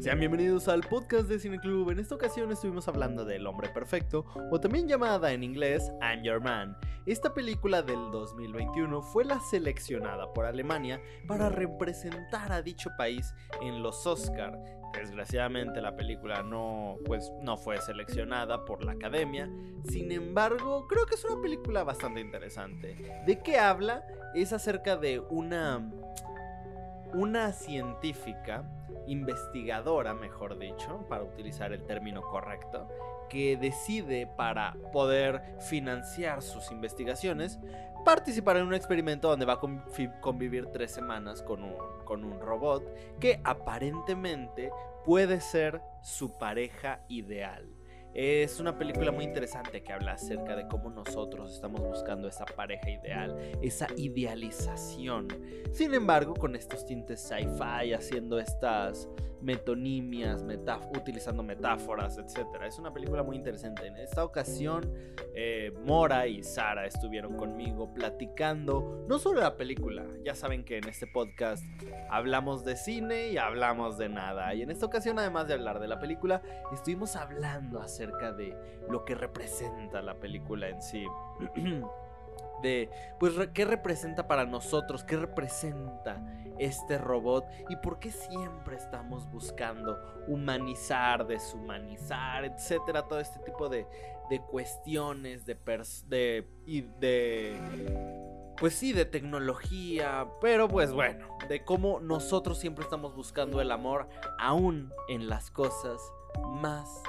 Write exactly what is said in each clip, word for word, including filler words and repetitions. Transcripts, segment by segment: Sean bienvenidos al podcast de CineClub. En esta ocasión estuvimos hablando de El Hombre Perfecto, o también llamada en inglés I'm Your Man. Esta película del dos mil veintiuno fue la seleccionada por Alemania para representar a dicho país en los Oscars. Desgraciadamente la película no, pues, no fue seleccionada por la academia. Sin embargo, creo que es una película bastante interesante. ¿De qué habla? Es acerca de una... una científica... investigadora, mejor dicho, para utilizar el término correcto, que decide, para poder financiar sus investigaciones, participar en un experimento donde va a convivir tres semanas con un, con un robot que aparentemente puede ser su pareja ideal. Es una película muy interesante que habla acerca de cómo nosotros estamos buscando esa pareja ideal, esa idealización. Sin embargo, con estos tintes sci-fi, haciendo estas metonimias, metáf- utilizando metáforas, etcétera. Es una película muy interesante. En esta ocasión, eh, Mora y Sara estuvieron conmigo platicando no sobre la película. Ya saben que en este podcast hablamos de cine y hablamos de nada. Y en esta ocasión, además de hablar de la película, estuvimos hablando acerca acerca de lo que representa la película en sí, de pues qué representa para nosotros, qué representa este robot y por qué siempre estamos buscando humanizar, deshumanizar, etcétera, todo este tipo de, de cuestiones, de, pers- de, y de... pues sí, de tecnología, pero pues bueno, de cómo nosotros siempre estamos buscando el amor aún en las cosas más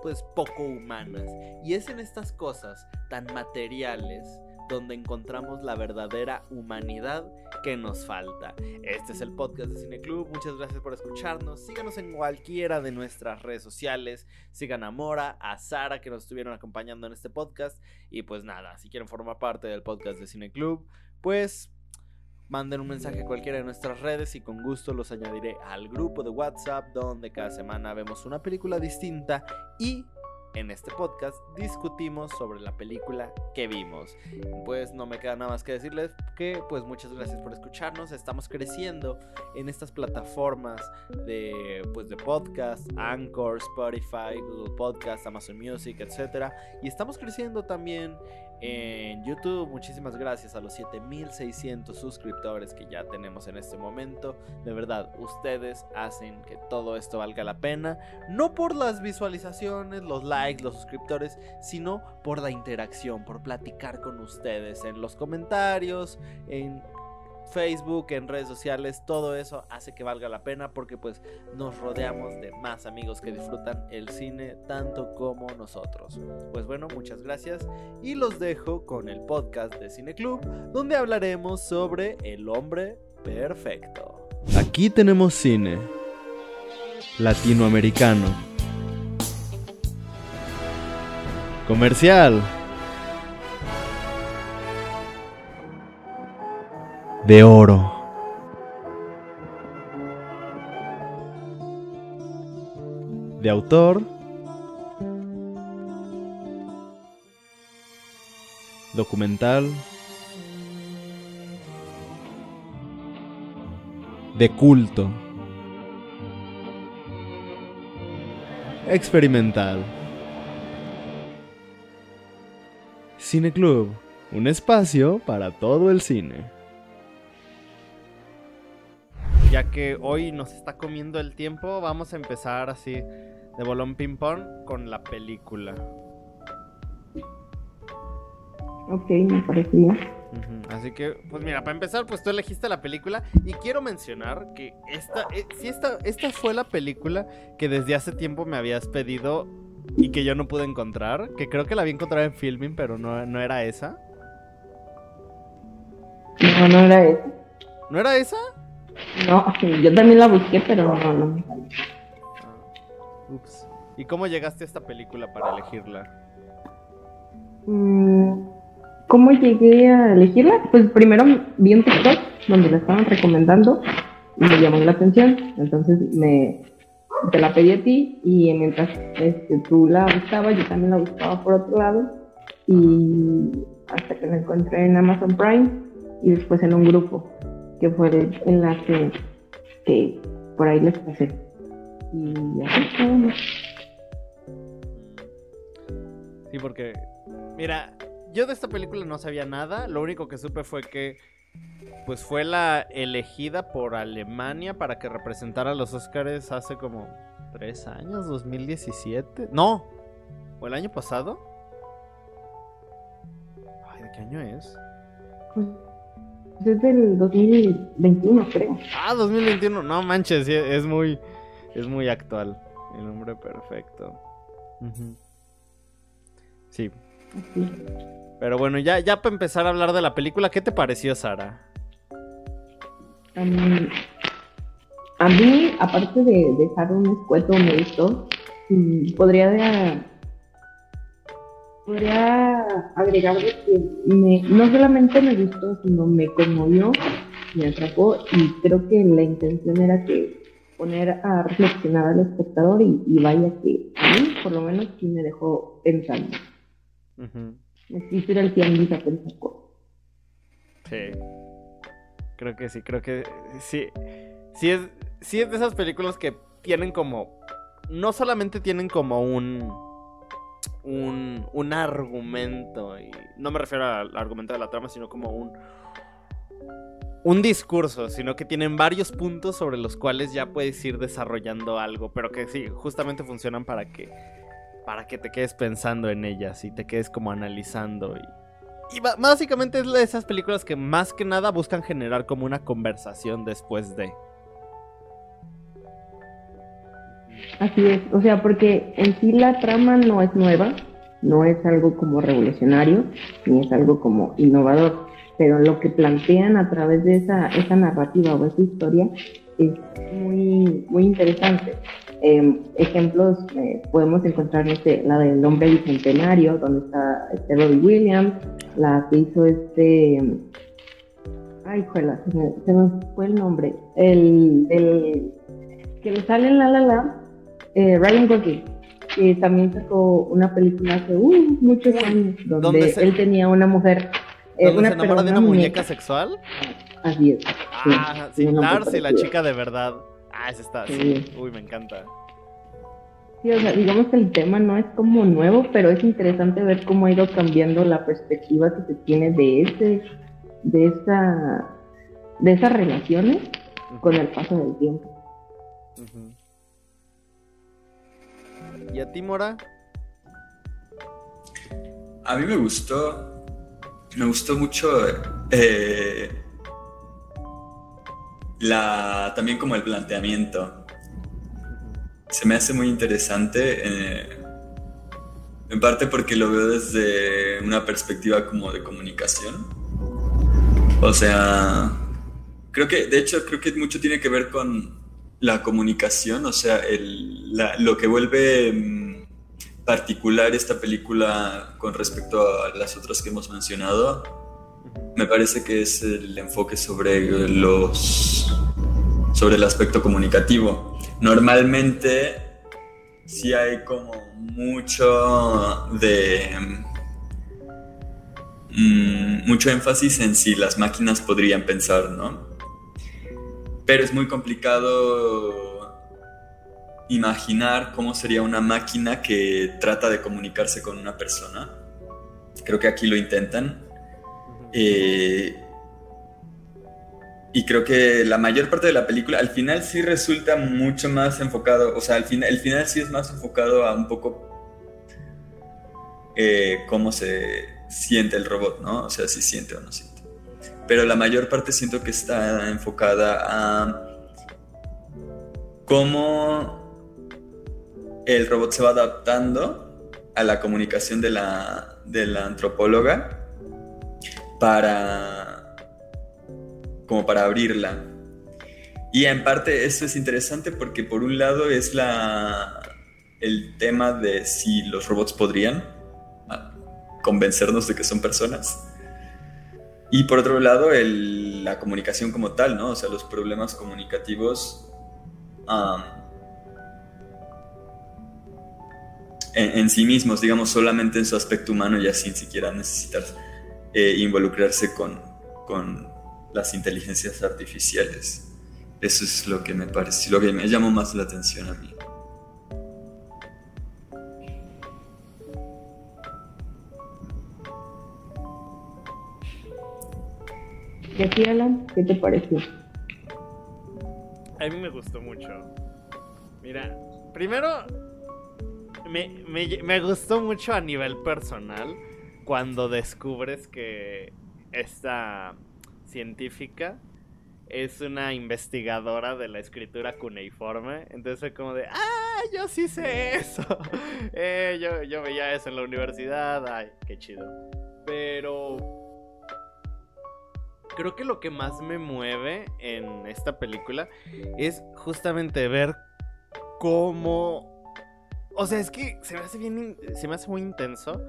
pues poco humanas, y es en estas cosas tan materiales donde encontramos la verdadera humanidad que nos falta. Este es el podcast de CineClub. Muchas gracias por escucharnos. Síganos en cualquiera de nuestras redes sociales. Sigan a Mora, a Sara, que nos estuvieron acompañando en este podcast. Y pues nada, si quieren formar parte del podcast de CineClub, pues manden un mensaje a cualquiera de nuestras redes y con gusto los añadiré al grupo de WhatsApp, donde cada semana vemos una película distinta y en este podcast discutimos sobre la película que vimos. Pues no me queda nada más que decirles que pues muchas gracias por escucharnos. Estamos creciendo en estas plataformas de, pues, de podcast, Anchor, Spotify, Google Podcast, Amazon Music, etcétera. Y estamos creciendo también en YouTube. Muchísimas gracias a los siete mil seiscientos suscriptores que ya tenemos en este momento. De verdad, ustedes hacen que todo esto valga la pena, no por las visualizaciones, los likes, los suscriptores, sino por la interacción, por platicar con ustedes en los comentarios, en Facebook, en redes sociales. Todo eso hace que valga la pena porque pues nos rodeamos de más amigos que disfrutan el cine tanto como nosotros. Pues bueno, muchas gracias y los dejo con el podcast de CineClub, donde hablaremos sobre El Hombre Perfecto. Aquí tenemos cine latinoamericano, comercial, de oro. De autor. Documental. De culto. Experimental. CineClub, un espacio para todo el cine. Ya que hoy nos está comiendo el tiempo, vamos a empezar así de bolón ping pong con la película. Ok, me parece bien. Uh-huh. Así que, pues mira, para empezar, pues tú elegiste la película. Y quiero mencionar que esta, eh, si esta, esta fue la película que desde hace tiempo me habías pedido y que yo no pude encontrar, que creo que la había encontrado en Filmin, pero no, no era esa. No, no era esa. ¿No era esa? No, yo también la busqué, pero no, no me salió. Ah, ups. ¿Y cómo llegaste a esta película para elegirla? ¿Cómo llegué a elegirla? Pues primero vi un TikTok donde la estaban recomendando y me llamó la atención. Entonces me te la pedí a ti y mientras este, tú la buscabas, yo también la buscaba por otro lado. Y hasta que la encontré en Amazon Prime y después en un grupo, que fue en la que, que por ahí les pasé. y así estamos. Sí, porque, mira, yo de esta película no sabía nada. Lo único que supe fue que pues fue la elegida por Alemania para que representara los Oscars hace como tres años, dos mil diecisiete. No, o el año pasado. Ay, ¿de qué año es? Pues desde el dos mil veintiuno, creo. Ah, dos mil veintiuno, no manches, es muy, es muy actual. El Hombre Perfecto. Uh-huh. Sí. Sí. Pero bueno, ya, ya para empezar a hablar de la película, ¿qué te pareció, Sara? Um, a mí, aparte de dejar un escueto, me gustó. Podría, de, podría agregar de que me, no solamente me gustó, sino me conmovió, me atrapó, y creo que la intención era que poner a reflexionar al espectador, y, y vaya que a mí, por lo menos, sí me dejó pensando. Uh-huh. Necesito el tianguis a pensar cosas. Sí. Creo que sí, creo que sí. Sí es, sí es de esas películas que tienen como... No solamente tienen como un... Un, un argumento. Y no me refiero al argumento de la trama, sino como un... Un discurso, sino que tienen varios puntos sobre los cuales ya puedes ir desarrollando algo. Pero que sí, justamente funcionan para que... Para que te quedes pensando en ellas y te quedes como analizando. Y, y básicamente es de esas películas que más que nada buscan generar como una conversación después de. Así es, o sea, porque en sí la trama no es nueva, no es algo como revolucionario, ni es algo como innovador. Pero lo que plantean a través de esa, esa narrativa o esa historia es muy, muy interesante. Eh, ejemplos eh, podemos encontrar, no sé, la del Hombre Bicentenario, donde está este Robbie Williams, la que hizo este ay juela, se me, se me fue el nombre, el, el que le sale en La La La, eh, Ryan Gosling, que también sacó una película hace uh, muchos años donde ¿Dónde se, él tenía una mujer eh, una, se enamora de una, una muñeca, muñeca sexual. Así es. Ah, sí, sí, Lars y la chica de verdad. Ah, esa está, sí. sí. Uy, me encanta. Sí, o sea, digamos que el tema no es como nuevo, pero es interesante ver cómo ha ido cambiando la perspectiva que se tiene de ese, de esa, de esas relaciones uh-huh. con el paso del tiempo. Uh-huh. ¿Y a ti, Mora? A mí me gustó, me gustó mucho. Eh... La, también como el planteamiento se me hace muy interesante, eh, en parte porque lo veo desde una perspectiva como de comunicación. O sea, creo que de hecho creo que mucho tiene que ver con la comunicación. O sea, el, la, lo que vuelve particular esta película con respecto a las otras que hemos mencionado, me parece que es el enfoque sobre los sobre el aspecto comunicativo. Normalmente sí hay como mucho de mmm, mucho énfasis en si las máquinas podrían pensar, ¿no? Pero es muy complicado imaginar cómo sería una máquina que trata de comunicarse con una persona. Creo que aquí lo intentan. Eh, y creo que la mayor parte de la película al final sí resulta mucho más enfocado, o sea, al final, el final sí es más enfocado a un poco eh, cómo se siente el robot, ¿no? O sea, si siente o no siente. Pero la mayor parte siento que está enfocada a cómo el robot se va adaptando a la comunicación de la, de la antropóloga, para como para abrirla. Y en parte esto es interesante porque por un lado es la el tema de si los robots podrían convencernos de que son personas, y por otro lado el, la comunicación como tal, ¿no? O sea, los problemas comunicativos um, en, en sí mismos, digamos, solamente en su aspecto humano, ya sin siquiera necesitar Eh, involucrarse con, con las inteligencias artificiales. Eso es lo que me parece, lo que me llamó más la atención a mí. Y a ti, Alan, ¿qué te pareció? A mí me gustó mucho. Mira, primero me, me, me gustó mucho a nivel personal cuando descubres que esta científica es una investigadora de la escritura cuneiforme. Entonces fue como de, ¡ah, yo sí sé eso! eh, yo, yo veía eso en la universidad. Ay, qué chido. Pero creo que lo que más me mueve en esta película es justamente ver cómo... O sea, es que se me hace bien, se me hace muy intenso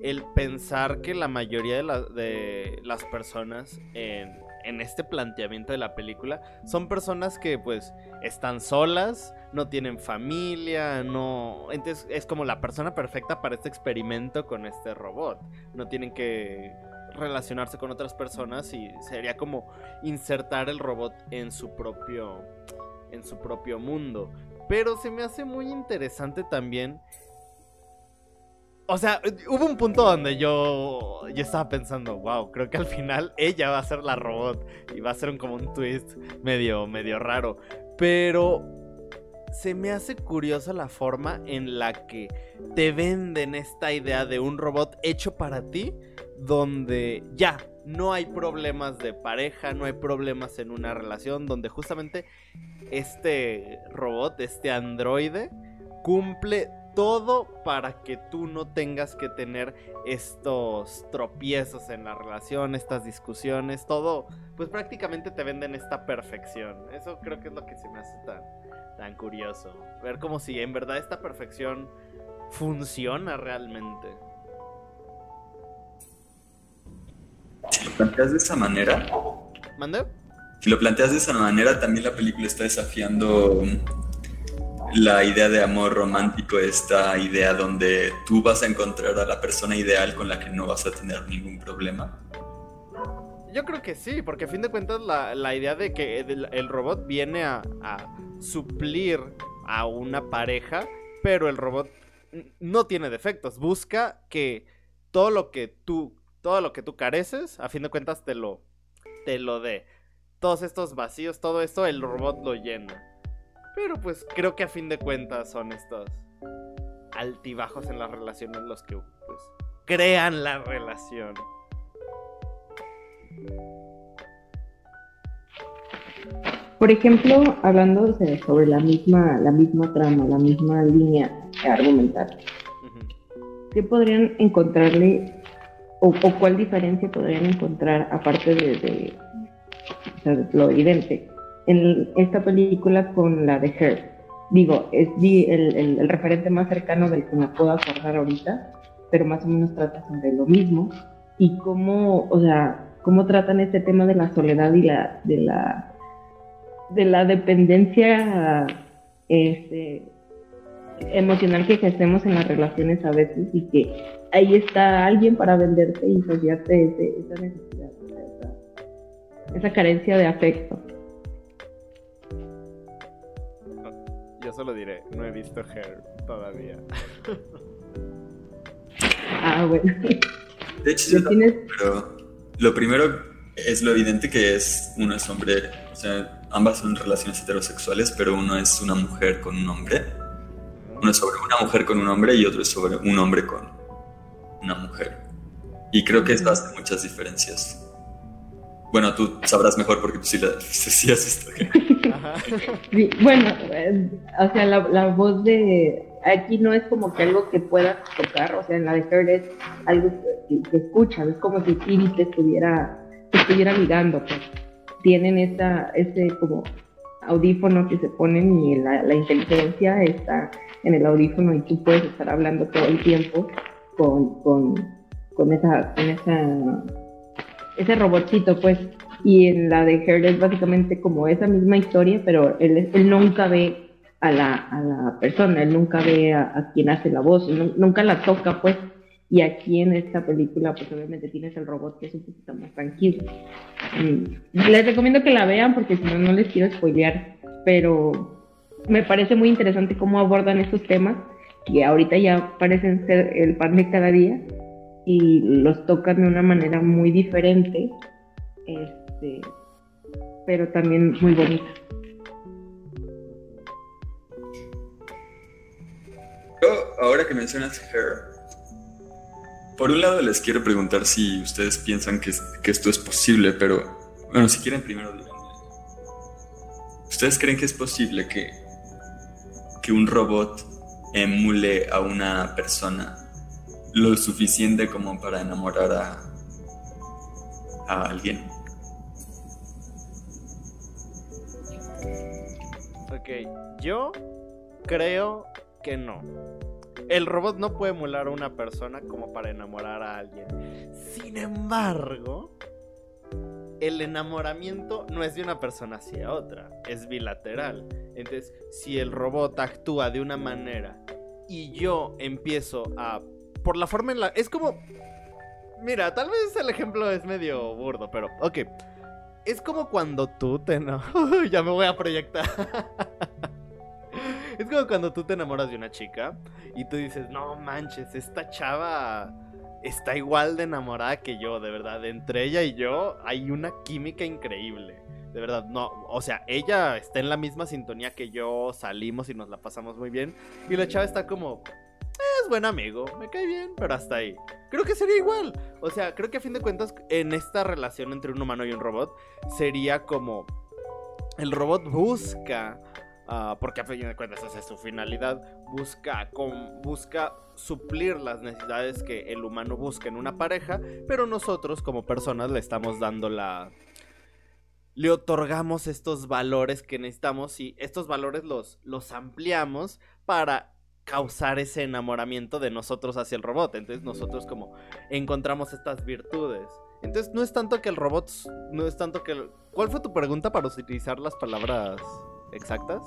el pensar que la mayoría de, la, de las personas en, en este planteamiento de la película son personas que pues están solas, no tienen familia, no... Entonces es como la persona perfecta para este experimento con este robot. No tienen que relacionarse con otras personas y sería como insertar el robot en su propio, en su propio mundo. Pero se me hace muy interesante también. O sea, hubo un punto donde yo, yo estaba pensando, wow, creo que al final ella va a ser la robot y va a ser un, como un twist medio, medio raro. Pero se me hace curiosa la forma en la que te venden esta idea de un robot hecho para ti, donde ya no hay problemas de pareja, no hay problemas en una relación, donde justamente este robot, este androide, cumple todo para que tú no tengas que tener estos tropiezos en la relación, estas discusiones, todo, pues prácticamente te venden esta perfección. Eso creo que es lo que se me hace tan, tan curioso, ver como si en verdad esta perfección funciona realmente. Si lo planteas de esa manera, ¿mande? Si lo planteas de esa manera, también la película está desafiando la idea de amor romántico, esta idea donde tú vas a encontrar a la persona ideal con la que no vas a tener ningún problema. Yo creo que sí, porque a fin de cuentas la, la idea de que el, el robot viene a, a suplir a una pareja, pero el robot no tiene defectos, busca que todo lo que tú, todo lo que tú careces, a fin de cuentas te lo, te lo dé. Todos estos vacíos, todo esto, el robot lo llena. Pero pues creo que a fin de cuentas son estos altibajos en las relaciones los que pues crean la relación. Por ejemplo, hablando de, sobre la misma, la misma trama, la misma línea argumental, uh-huh. ¿Qué podrían encontrarle o, o cuál diferencia podrían encontrar aparte de, de, de, de lo evidente en esta película con la de Her? Digo, es el, el, el referente más cercano del que me puedo acordar ahorita, pero más o menos trata sobre lo mismo. Y cómo, o sea, cómo tratan este tema de la soledad y la de la de la dependencia este, emocional que ejercemos en las relaciones a veces, y que ahí está alguien para venderte y saciarte esa necesidad, esa, esa carencia de afecto. Yo solo diré, no he visto Her todavía. Ah, bueno. De hecho, yo tienes... lo, pero lo primero es lo evidente que es, uno es hombre, o sea, ambas son relaciones heterosexuales, pero uno es una mujer con un hombre. Uno es sobre una mujer con un hombre y otro es sobre un hombre con una mujer. Y creo que esto hace muchas diferencias. Bueno, tú sabrás mejor porque tú sí, la, sí has visto Her. Ajá. Sí, bueno, eh, o sea, la, la voz de... Aquí no es como que algo que puedas tocar, o sea, en la de Her es algo que, que escuchas, es como si Siri te estuviera, te estuviera ligando, pues. Tienen esa, ese como audífono que se ponen y la, la inteligencia está en el audífono y tú puedes estar hablando todo el tiempo con, con, con esa... Con esa ese robotcito, pues. Y en la de Her es básicamente como esa misma historia, pero él, él nunca ve a la, a la persona, él nunca ve a, a quien hace la voz, no, nunca la toca, pues. Y aquí en esta película, pues obviamente tienes el robot que es un poquito más tranquilo. Les recomiendo que la vean porque si no, no les quiero spoilear, pero me parece muy interesante cómo abordan estos temas que ahorita ya parecen ser el pan de cada día, y los tocan de una manera muy diferente, eh, este, pero también muy bonita. Yo, ahora que mencionas Her, por un lado les quiero preguntar si ustedes piensan que, que esto es posible, pero bueno, si quieren primero díganme. ¿Ustedes creen que es posible que, que un robot emule a una persona lo suficiente como para enamorar a, a alguien? Ok, yo creo que no. El robot no puede emular a una persona como para enamorar a alguien. Sin embargo, el enamoramiento no es de una persona hacia otra, es bilateral. Entonces, si el robot actúa de una manera y yo empiezo a... Por la forma en la... Es como... Mira, tal vez el ejemplo es medio burdo, pero... Ok. Es como cuando tú te... ya me voy a proyectar. Es como cuando tú te enamoras de una chica y tú dices, no manches, esta chava está igual de enamorada que yo, de verdad. Entre ella y yo hay una química increíble. De verdad, no. O sea, ella está en la misma sintonía que yo, salimos y nos la pasamos muy bien. Y la chava está como, es buen amigo, me cae bien, pero hasta ahí. Creo que sería igual. O sea, creo que a fin de cuentas, en esta relación entre un humano y un robot, sería como el robot busca... Uh, porque a fin de cuentas esa es su finalidad, busca, con, busca suplir las necesidades que el humano busca en una pareja, pero nosotros como personas le estamos dando la... le otorgamos estos valores que necesitamos y estos valores los, los ampliamos para causar ese enamoramiento de nosotros hacia el robot. Entonces nosotros como encontramos estas virtudes. Entonces no es tanto que el robot... no es tanto que el... ¿Cuál fue tu pregunta para utilizar las palabras... exactas?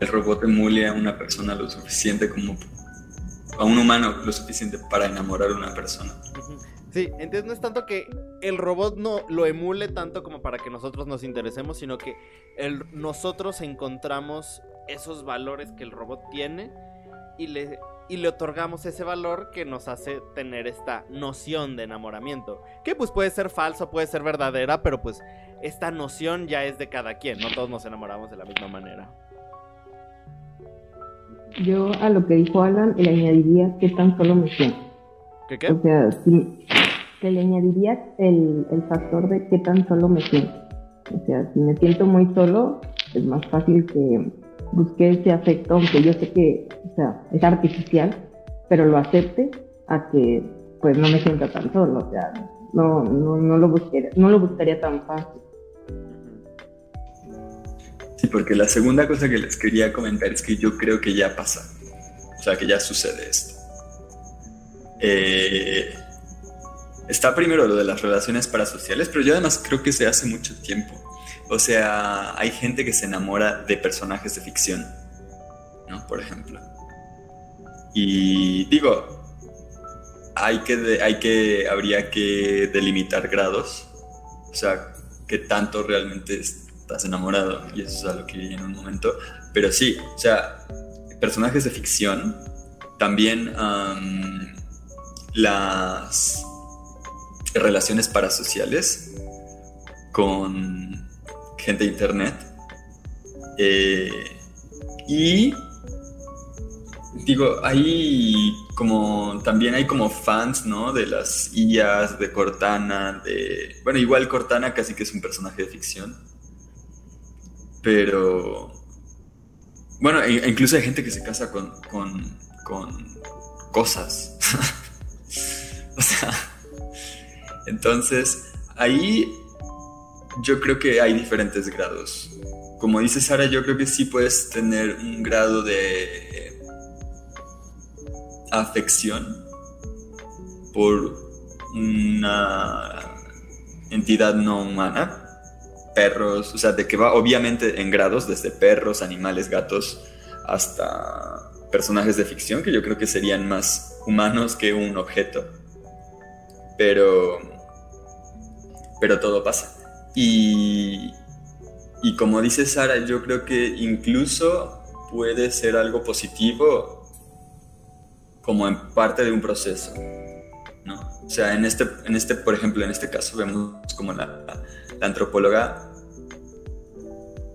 El robot emule a una persona lo suficiente como... a un humano lo suficiente para enamorar a una persona. Sí, entonces no es tanto que el robot no lo emule tanto como para que nosotros nos interesemos, sino que el, nosotros encontramos esos valores que el robot tiene y le, y le otorgamos ese valor que nos hace tener esta noción de enamoramiento, que pues puede ser falsa, puede ser verdadera, pero pues esta noción ya es de cada quien, no todos nos enamoramos de la misma manera. Yo a lo que dijo Alan le añadiría que tan solo me siento. ¿Qué qué? O sea, sí, que le añadiría el, el factor de que tan solo me siento. O sea, si me siento muy solo, es más fácil que busque ese afecto, aunque yo sé que, o sea, es artificial, pero lo acepte a que pues no me sienta tan solo, o sea, no, no, no lo busqué, no lo buscaría tan fácil. Sí, porque la segunda cosa que les quería comentar es que yo creo que ya pasa, o sea, que ya sucede esto. Eh, está primero lo de las relaciones parasociales, pero yo además creo que se hace mucho tiempo. O sea, hay gente que se enamora de personajes de ficción, ¿no? Por ejemplo. Y digo, hay que, de, hay que, habría que delimitar grados, o sea, qué tanto realmente estás enamorado, y eso es a lo que vi en un momento. Pero sí, o sea, personajes de ficción, también um, las relaciones parasociales con gente de internet, eh, y digo, hay como, también hay como fans, ¿no? De las I As, de Cortana, de... Bueno, igual Cortana casi que es un personaje de ficción. Pero... Bueno, e incluso hay gente que se casa con, con, con cosas. O sea... Entonces, ahí yo creo que hay diferentes grados. Como dice Sara, yo creo que sí puedes tener un grado de... afección por una entidad no humana, perros, o sea, de que va obviamente en grados, desde perros, animales, gatos, hasta personajes de ficción, que yo creo que serían más humanos que un objeto. Pero, pero todo pasa. Y, y como dice Sara, yo creo que incluso puede ser algo positivo, como en parte de un proceso, ¿no? O sea, en este, en este, por ejemplo, en este caso vemos como la, la, la antropóloga,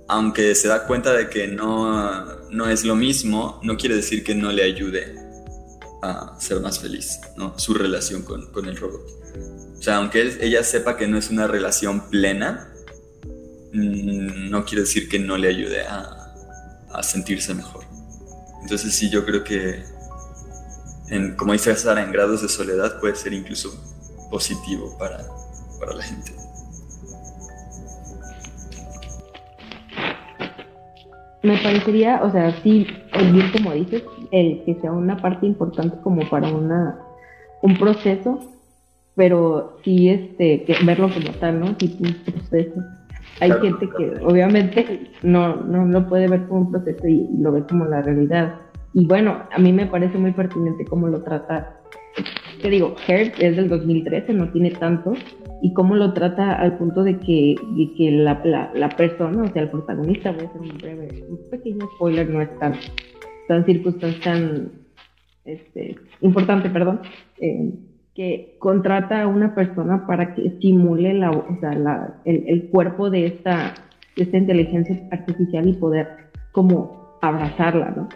aunque se da cuenta de que no, no es lo mismo, no quiere decir que no le ayude a ser más feliz, ¿no? Su relación con, con el robot. O sea, aunque él, ella sepa que no es una relación plena, no quiere decir que no le ayude a, a sentirse mejor. Entonces sí, yo creo que, en, como dice Sara, en grados de soledad puede ser incluso positivo para, para la gente. Me parecería, o sea, sí, bien como dices, el que sea una parte importante como para una un proceso, pero sí este que verlo como tal, ¿no? Tipo un proceso. Hay claro, gente claro. que obviamente no, no lo puede ver como un proceso y lo ve como la realidad. Y bueno, a mí me parece muy pertinente cómo lo trata. Te digo, Her es del dos mil trece, no tiene tanto, y cómo lo trata al punto de que, de que la, la, la persona, o sea, el protagonista, voy a hacer un breve, un pequeño spoiler, no es tan, tan circunstancia tan este, importante, perdón, eh, que contrata a una persona para que simule la, o sea, la, el, el cuerpo de esta, de esta inteligencia artificial y poder como abrazarla, ¿no?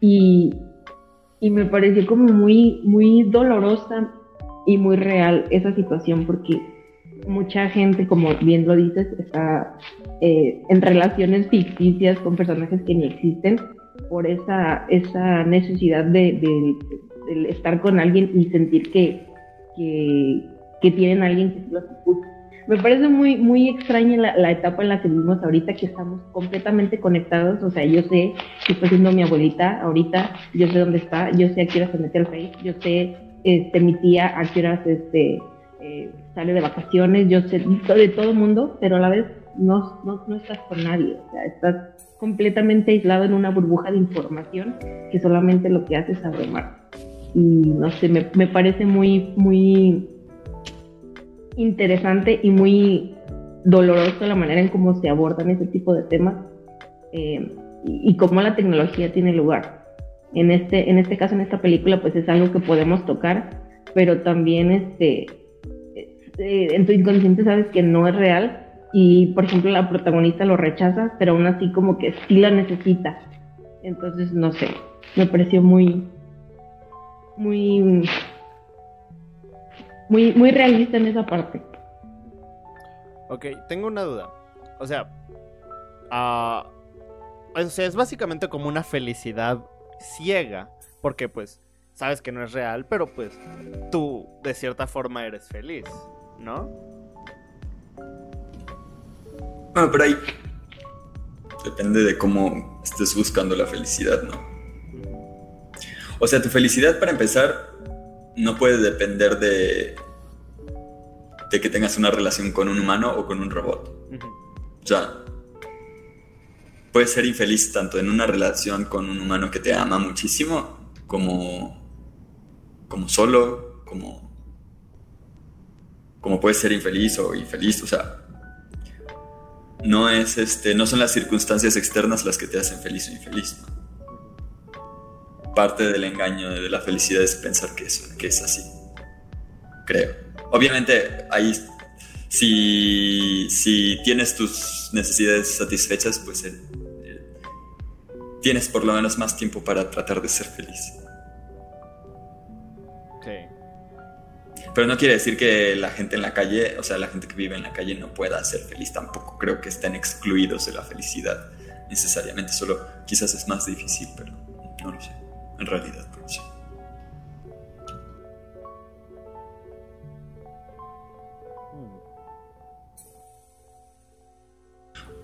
Y, y me pareció como muy, muy dolorosa y muy real esa situación, porque mucha gente, como bien lo dices, está eh, en relaciones ficticias con personajes que ni existen por esa, esa necesidad de, de, de estar con alguien y sentir que, que, que tienen a alguien que los escucha. Me parece muy, muy extraña la, la etapa en la que vivimos ahorita, que estamos completamente conectados. O sea, yo sé qué está haciendo mi abuelita ahorita, yo sé dónde está, yo sé a qué hora se mete al Face, yo sé este, mi tía a qué horas este, eh, sale de vacaciones, yo sé de todo el mundo, pero a la vez no, no, no estás con nadie. O sea, estás completamente aislado en una burbuja de información que solamente lo que hace es abrumar. Y no sé, me, me parece muy, muy... interesante y muy doloroso la manera en cómo se abordan este tipo de temas eh, y, y cómo la tecnología tiene lugar. En este, en este caso, en esta película, pues es algo que podemos tocar, pero también este, este, en tu inconsciente sabes que no es real y, por ejemplo, la protagonista lo rechaza, pero aún así como que sí la necesita. Entonces, no sé, me pareció muy... muy... Muy, muy realista en esa parte. Ok, tengo una duda. O sea, uh, o sea, es básicamente como una felicidad ciega, porque pues sabes que no es real, pero pues tú de cierta forma eres feliz, ¿no? Bueno, pero ahí depende de cómo estés buscando la felicidad, ¿no? O sea, tu felicidad, para empezar, no puede depender de, de que tengas una relación con un humano o con un robot. Uh-huh. O sea, puedes ser infeliz tanto en una relación con un humano que te ama muchísimo, como, como solo, como, como puedes ser infeliz o infeliz. O sea, no, es este, no son las circunstancias externas las que te hacen feliz o infeliz, ¿no? Parte del engaño de la felicidad es pensar que es, que es así, creo. Obviamente, ahí, si, si tienes tus necesidades satisfechas, pues eh, tienes por lo menos más tiempo para tratar de ser feliz. Sí. Pero no quiere decir que la gente en la calle, o sea, la gente que vive en la calle no pueda ser feliz tampoco. Creo que están excluidos de la felicidad necesariamente, solo quizás es más difícil, pero no lo sé. En realidad, por eso.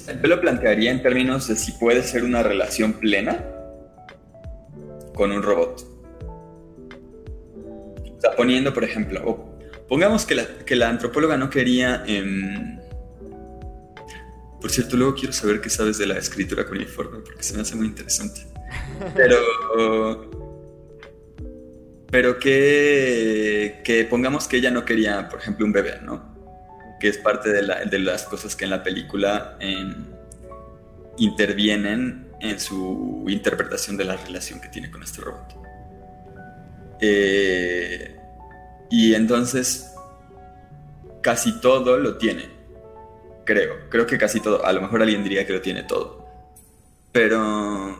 Yo lo plantearía en términos de si puede ser una relación plena con un robot. O sea, poniendo, por ejemplo, oh, pongamos que la, que la antropóloga no quería... Eh, por cierto, luego quiero saber qué sabes de la escritura cuneiforme, porque se me hace muy interesante. Pero, pero que, que pongamos que ella no quería, por ejemplo, un bebé, ¿no? Que es parte de, la, de las cosas que en la película eh, intervienen en su interpretación de la relación que tiene con este robot. Eh, Y entonces casi todo lo tiene. Creo, creo que casi todo. A lo mejor alguien diría que lo tiene todo. Pero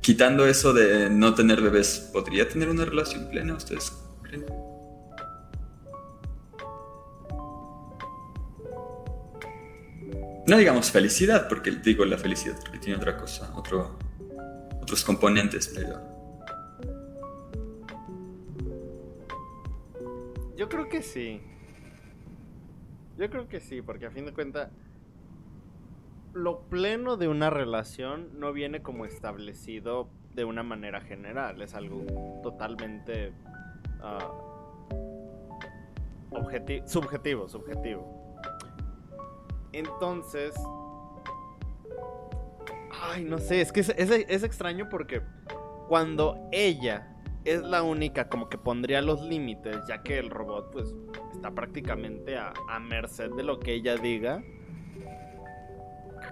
quitando eso de no tener bebés, ¿podría tener una relación plena? ¿Ustedes creen? No digamos felicidad, porque digo la felicidad, porque tiene otra cosa, otro, otros componentes, pero yo creo que sí. Yo creo que sí, porque a fin de cuentas lo pleno de una relación no viene como establecido de una manera general. Es algo totalmente uh, objeti- subjetivo, subjetivo. Entonces, ay, no sé, es que es, es, es extraño porque cuando ella es la única como que pondría los límites, ya que el robot pues está prácticamente a, a merced de lo que ella diga,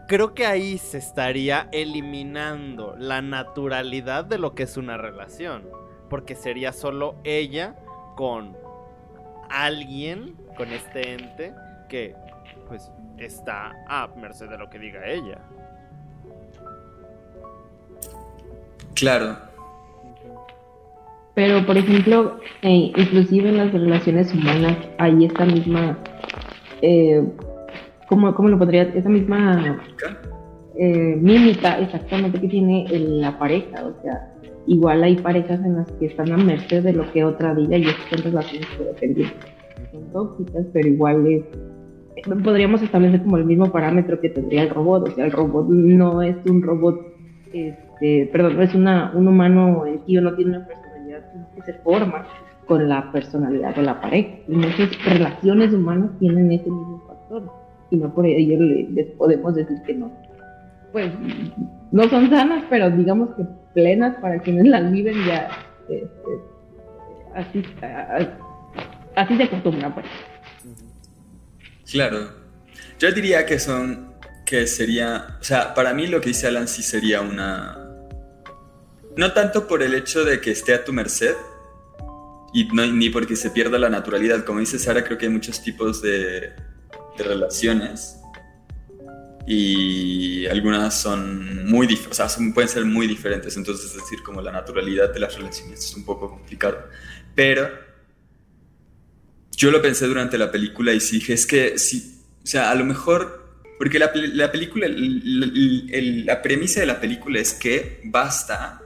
creo que ahí se estaría eliminando la naturalidad de lo que es una relación, porque sería solo ella con alguien, con este ente que pues está a merced de lo que diga ella. Claro. Pero, por ejemplo, eh, inclusive en las relaciones humanas hay esta misma, eh, ¿cómo, cómo lo podría? Esa misma eh, mímica exactamente que tiene la pareja. O sea, igual hay parejas en las que están a merced de lo que otra diga, y estas relaciones que dependen, son tóxicas, pero igual es, podríamos establecer como el mismo parámetro que tendría el robot. O sea, el robot no es un robot, este, perdón, no es una, un humano en sí, o no tiene una personalidad que se forma con la personalidad de la pareja. Y muchas relaciones humanas tienen ese mismo factor, y no por ello les podemos decir que no, pues, no son sanas, pero digamos que plenas para quienes las viven ya, este, así, así se acostumbra, pues. Claro, yo diría que son, que sería, o sea, para mí lo que dice Alan sí sería una, no tanto por el hecho de que esté a tu merced, y no, ni porque se pierda la naturalidad. Como dice Sara, creo que hay muchos tipos de, de relaciones, y algunas son muy, dif- o sea, son, pueden ser muy diferentes, entonces es decir, como la naturalidad de las relaciones es un poco complicado, pero yo lo pensé durante la película y sí dije, es que sí, o sea, a lo mejor, porque la, la película, el, el, la premisa de la película es que basta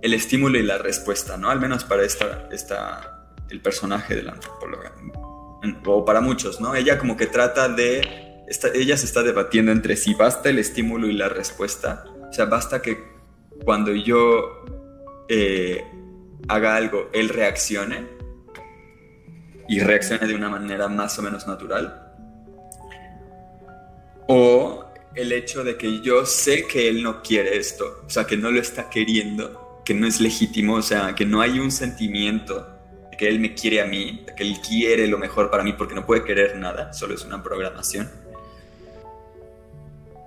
el estímulo y la respuesta, ¿no? Al menos para esta, esta, el personaje de la antropóloga, o para muchos, ¿no? Ella como que trata de, está, ella se está debatiendo entre si basta el estímulo y la respuesta, o sea, basta que cuando yo eh, haga algo, él reaccione, y reaccione de una manera más o menos natural, o el hecho de que yo sé que él no quiere esto, o sea, que no lo está queriendo, que no es legítimo, o sea, que no hay un sentimiento de que él me quiere a mí, de que él quiere lo mejor para mí, porque no puede querer nada, solo es una programación.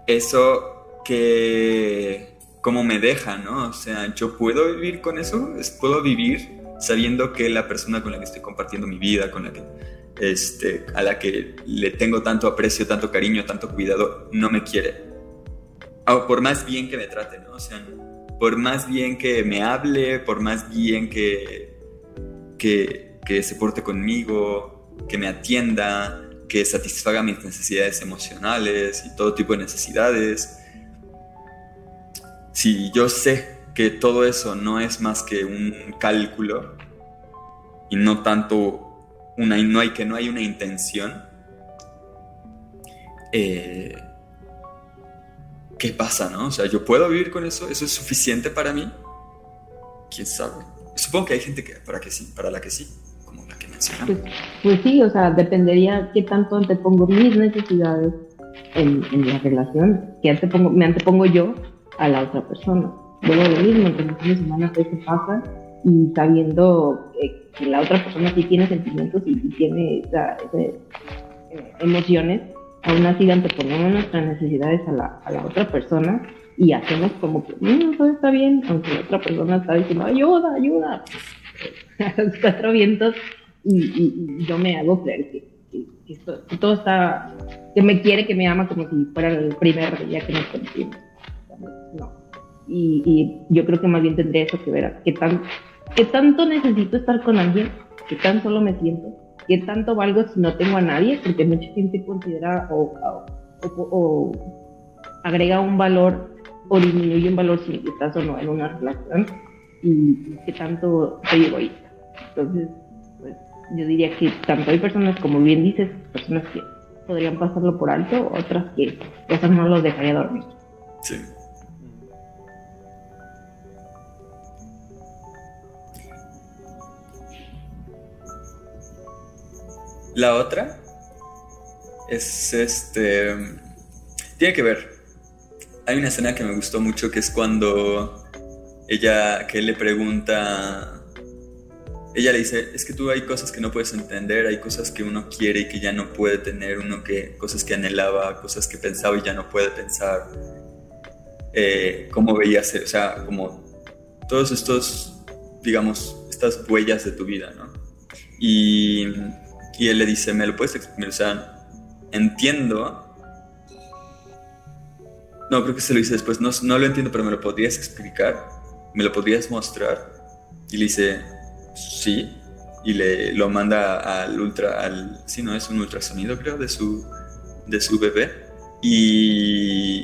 Eso que... ¿cómo me deja, no? O sea, ¿yo puedo vivir con eso? ¿Puedo vivir sabiendo que la persona con la que estoy compartiendo mi vida, con la que, este, a la que le tengo tanto aprecio, tanto cariño, tanto cuidado, no me quiere? O por más bien que me trate, ¿no? O sea, por más bien que me hable, por más bien que, que, que se porte conmigo, que me atienda, que satisfaga mis necesidades emocionales y todo tipo de necesidades. Si yo sé que todo eso no es más que un cálculo y no tanto una, no hay, que no hay una intención, eh, ¿qué pasa, no? O sea, ¿yo puedo vivir con eso? ¿Eso es suficiente para mí? ¿Quién sabe? Supongo que hay gente que, para, que sí, para la que sí, como la que mencionamos. Pues, pues sí, o sea, dependería qué tanto antepongo mis necesidades en, en la relación, que antepongo, me antepongo yo a la otra persona. Luego lo mismo, en relaciones humanas eso pasa, y sabiendo eh, que la otra persona sí tiene sentimientos y, y tiene esa, esa, eh, emociones, aún así anteponemos nuestras necesidades a la, a la otra persona y hacemos como que mmm, todo está bien, aunque la otra persona está diciendo ayuda, ayuda, a los cuatro vientos y, y, y yo me hago creer que, que, que esto, que todo está, que me quiere, que me ama como si fuera el primer día que nos conocimos. No. Y, y yo creo que más bien tendría eso que ver, que, tan, que tanto necesito estar con alguien, que tan solo me siento, que tanto valgo si no tengo a nadie, porque mucha gente considera o, o, o, o agrega un valor o disminuye un valor si estás o no en una relación, y que tanto soy egoísta. Entonces, pues, yo diría que tanto hay personas, como bien dices, personas que podrían pasarlo por alto, otras que esas no los dejaría dormir. Sí. La otra es este... tiene que ver. Hay una escena que me gustó mucho, que es cuando ella, que él le pregunta, ella le dice, es que tú hay cosas que no puedes entender, hay cosas que uno quiere y que ya no puede tener, uno que, cosas que anhelaba, cosas que pensaba y ya no puede pensar, eh, cómo veías, o sea, como todos estos, digamos, estas huellas de tu vida, ¿no? Y... y él le dice, ¿me lo puedes explicar? O sea, entiendo. No, creo que se lo dice después. No, no lo entiendo, pero ¿me lo podrías explicar? ¿Me lo podrías mostrar? Y le dice, sí. Y le lo manda al ultra... al, sí, no, es un ultrasonido, creo, de su, de su bebé. Y,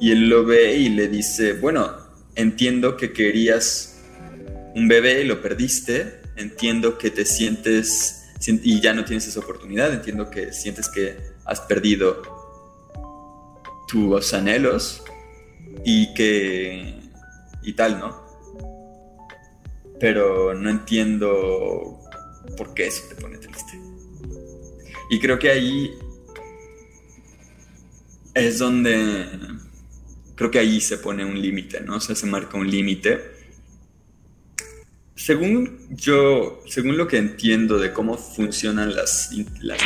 y él lo ve y le dice, bueno, entiendo que querías un bebé y lo perdiste. Entiendo que te sientes... y ya no tienes esa oportunidad, entiendo que sientes que has perdido tus anhelos y que... y tal, ¿no? Pero no entiendo por qué eso te pone triste. Y creo que ahí es donde... creo que ahí se pone un límite, ¿no? O sea, se marca un límite. Según yo, según lo que entiendo de cómo funcionan las, las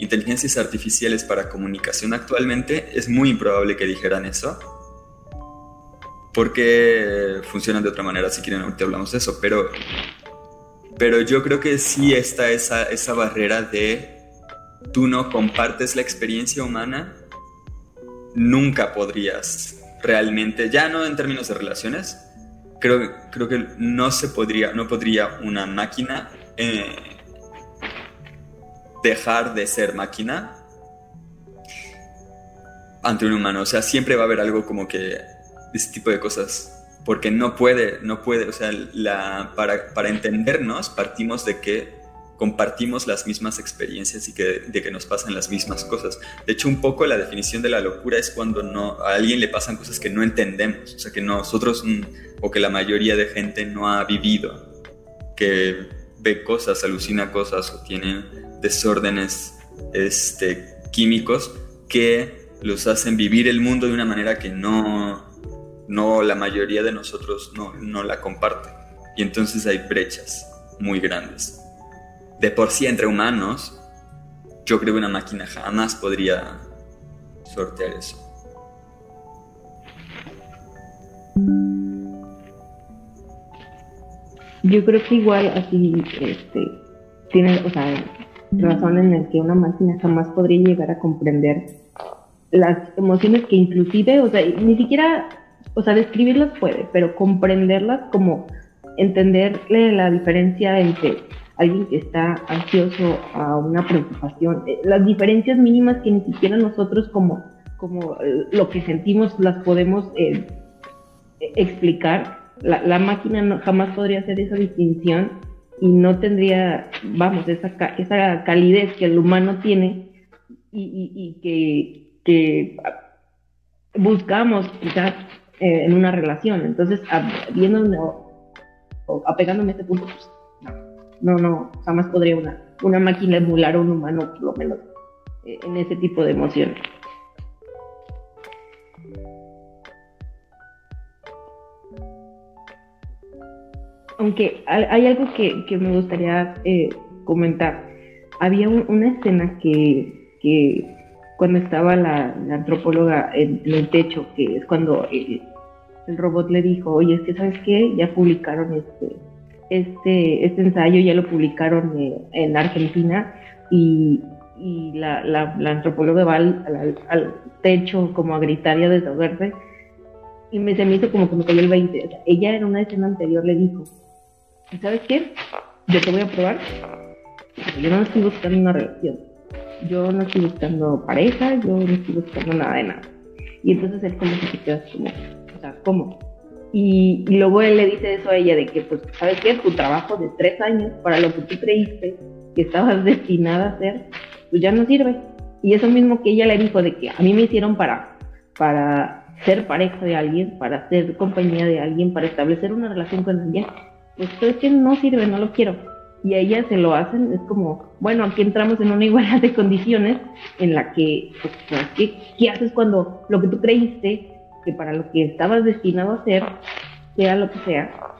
inteligencias artificiales para comunicación actualmente, es muy improbable que dijeran eso, porque funcionan de otra manera. Si quieren, ahorita hablamos de eso, pero, pero yo creo que sí está esa, esa barrera de tú no compartes la experiencia humana, nunca podrías realmente, ya no en términos de relaciones. Creo, creo que no se podría, no podría una máquina eh, dejar de ser máquina ante un humano. O sea, siempre va a haber algo como que este tipo de cosas, porque no puede, no puede. O sea, la, para, para entendernos partimos de que compartimos las mismas experiencias y que, de que nos pasan las mismas cosas. De hecho, un poco la definición de la locura es cuando no, a alguien le pasan cosas que no entendemos, o sea, que nosotros o que la mayoría de gente no ha vivido, que ve cosas, alucina cosas o tiene desórdenes este, químicos que los hacen vivir el mundo de una manera que no, no la mayoría de nosotros no, no la comparte. Y entonces hay brechas muy grandes. De por sí, entre humanos, yo creo que una máquina jamás podría sortear eso. Yo creo que igual así, este, tienes, o sea, razón en el que una máquina jamás podría llegar a comprender las emociones que inclusive, o sea, ni siquiera, o sea, describirlas puede, pero comprenderlas, como entenderle la diferencia entre alguien que está ansioso a una preocupación, las diferencias mínimas que ni siquiera nosotros como, como lo que sentimos las podemos eh, explicar. La, la máquina no, jamás podría hacer esa distinción y no tendría, vamos, esa, esa calidez que el humano tiene y, y, y que, que buscamos quizás eh, en una relación. Entonces, viéndome o, o apegándome a este punto, pues, No, no, jamás podría una, una máquina emular a un humano, por lo menos, eh, en ese tipo de emociones. Aunque hay algo que, que me gustaría eh, comentar. Había un, una escena que, que cuando estaba la, la antropóloga en, en el techo, que es cuando eh, el robot le dijo, oye, es que, ¿sabes qué? Ya publicaron este... este, este ensayo, ya lo publicaron eh, en Argentina, y, y la, la, la antropóloga va al, al, al techo como a gritar y a desahogarse, y me, se me hizo como que me cayó el veinte. O sea, ella en una escena anterior le dijo, ¿sabes qué? Yo te voy a probar, yo no estoy buscando una relación, yo no estoy buscando pareja, yo no estoy buscando nada de nada. Y entonces él como que se queda como, o sea, ¿cómo? Y, y luego él le dice eso a ella de que, pues, ¿sabes qué? Tu trabajo de tres años para lo que tú creíste que estabas destinada a hacer, pues ya no sirve. Y eso mismo que ella le dijo de que a mí me hicieron para, para ser pareja de alguien, para ser compañía de alguien, para establecer una relación con alguien, pues creo que no sirve, no lo quiero. Y a ella se lo hacen, es como, bueno, aquí entramos en una igualdad de condiciones en la que, pues, ¿qué, qué haces cuando lo que tú creíste que para lo que estabas destinado a hacer, sea lo que sea,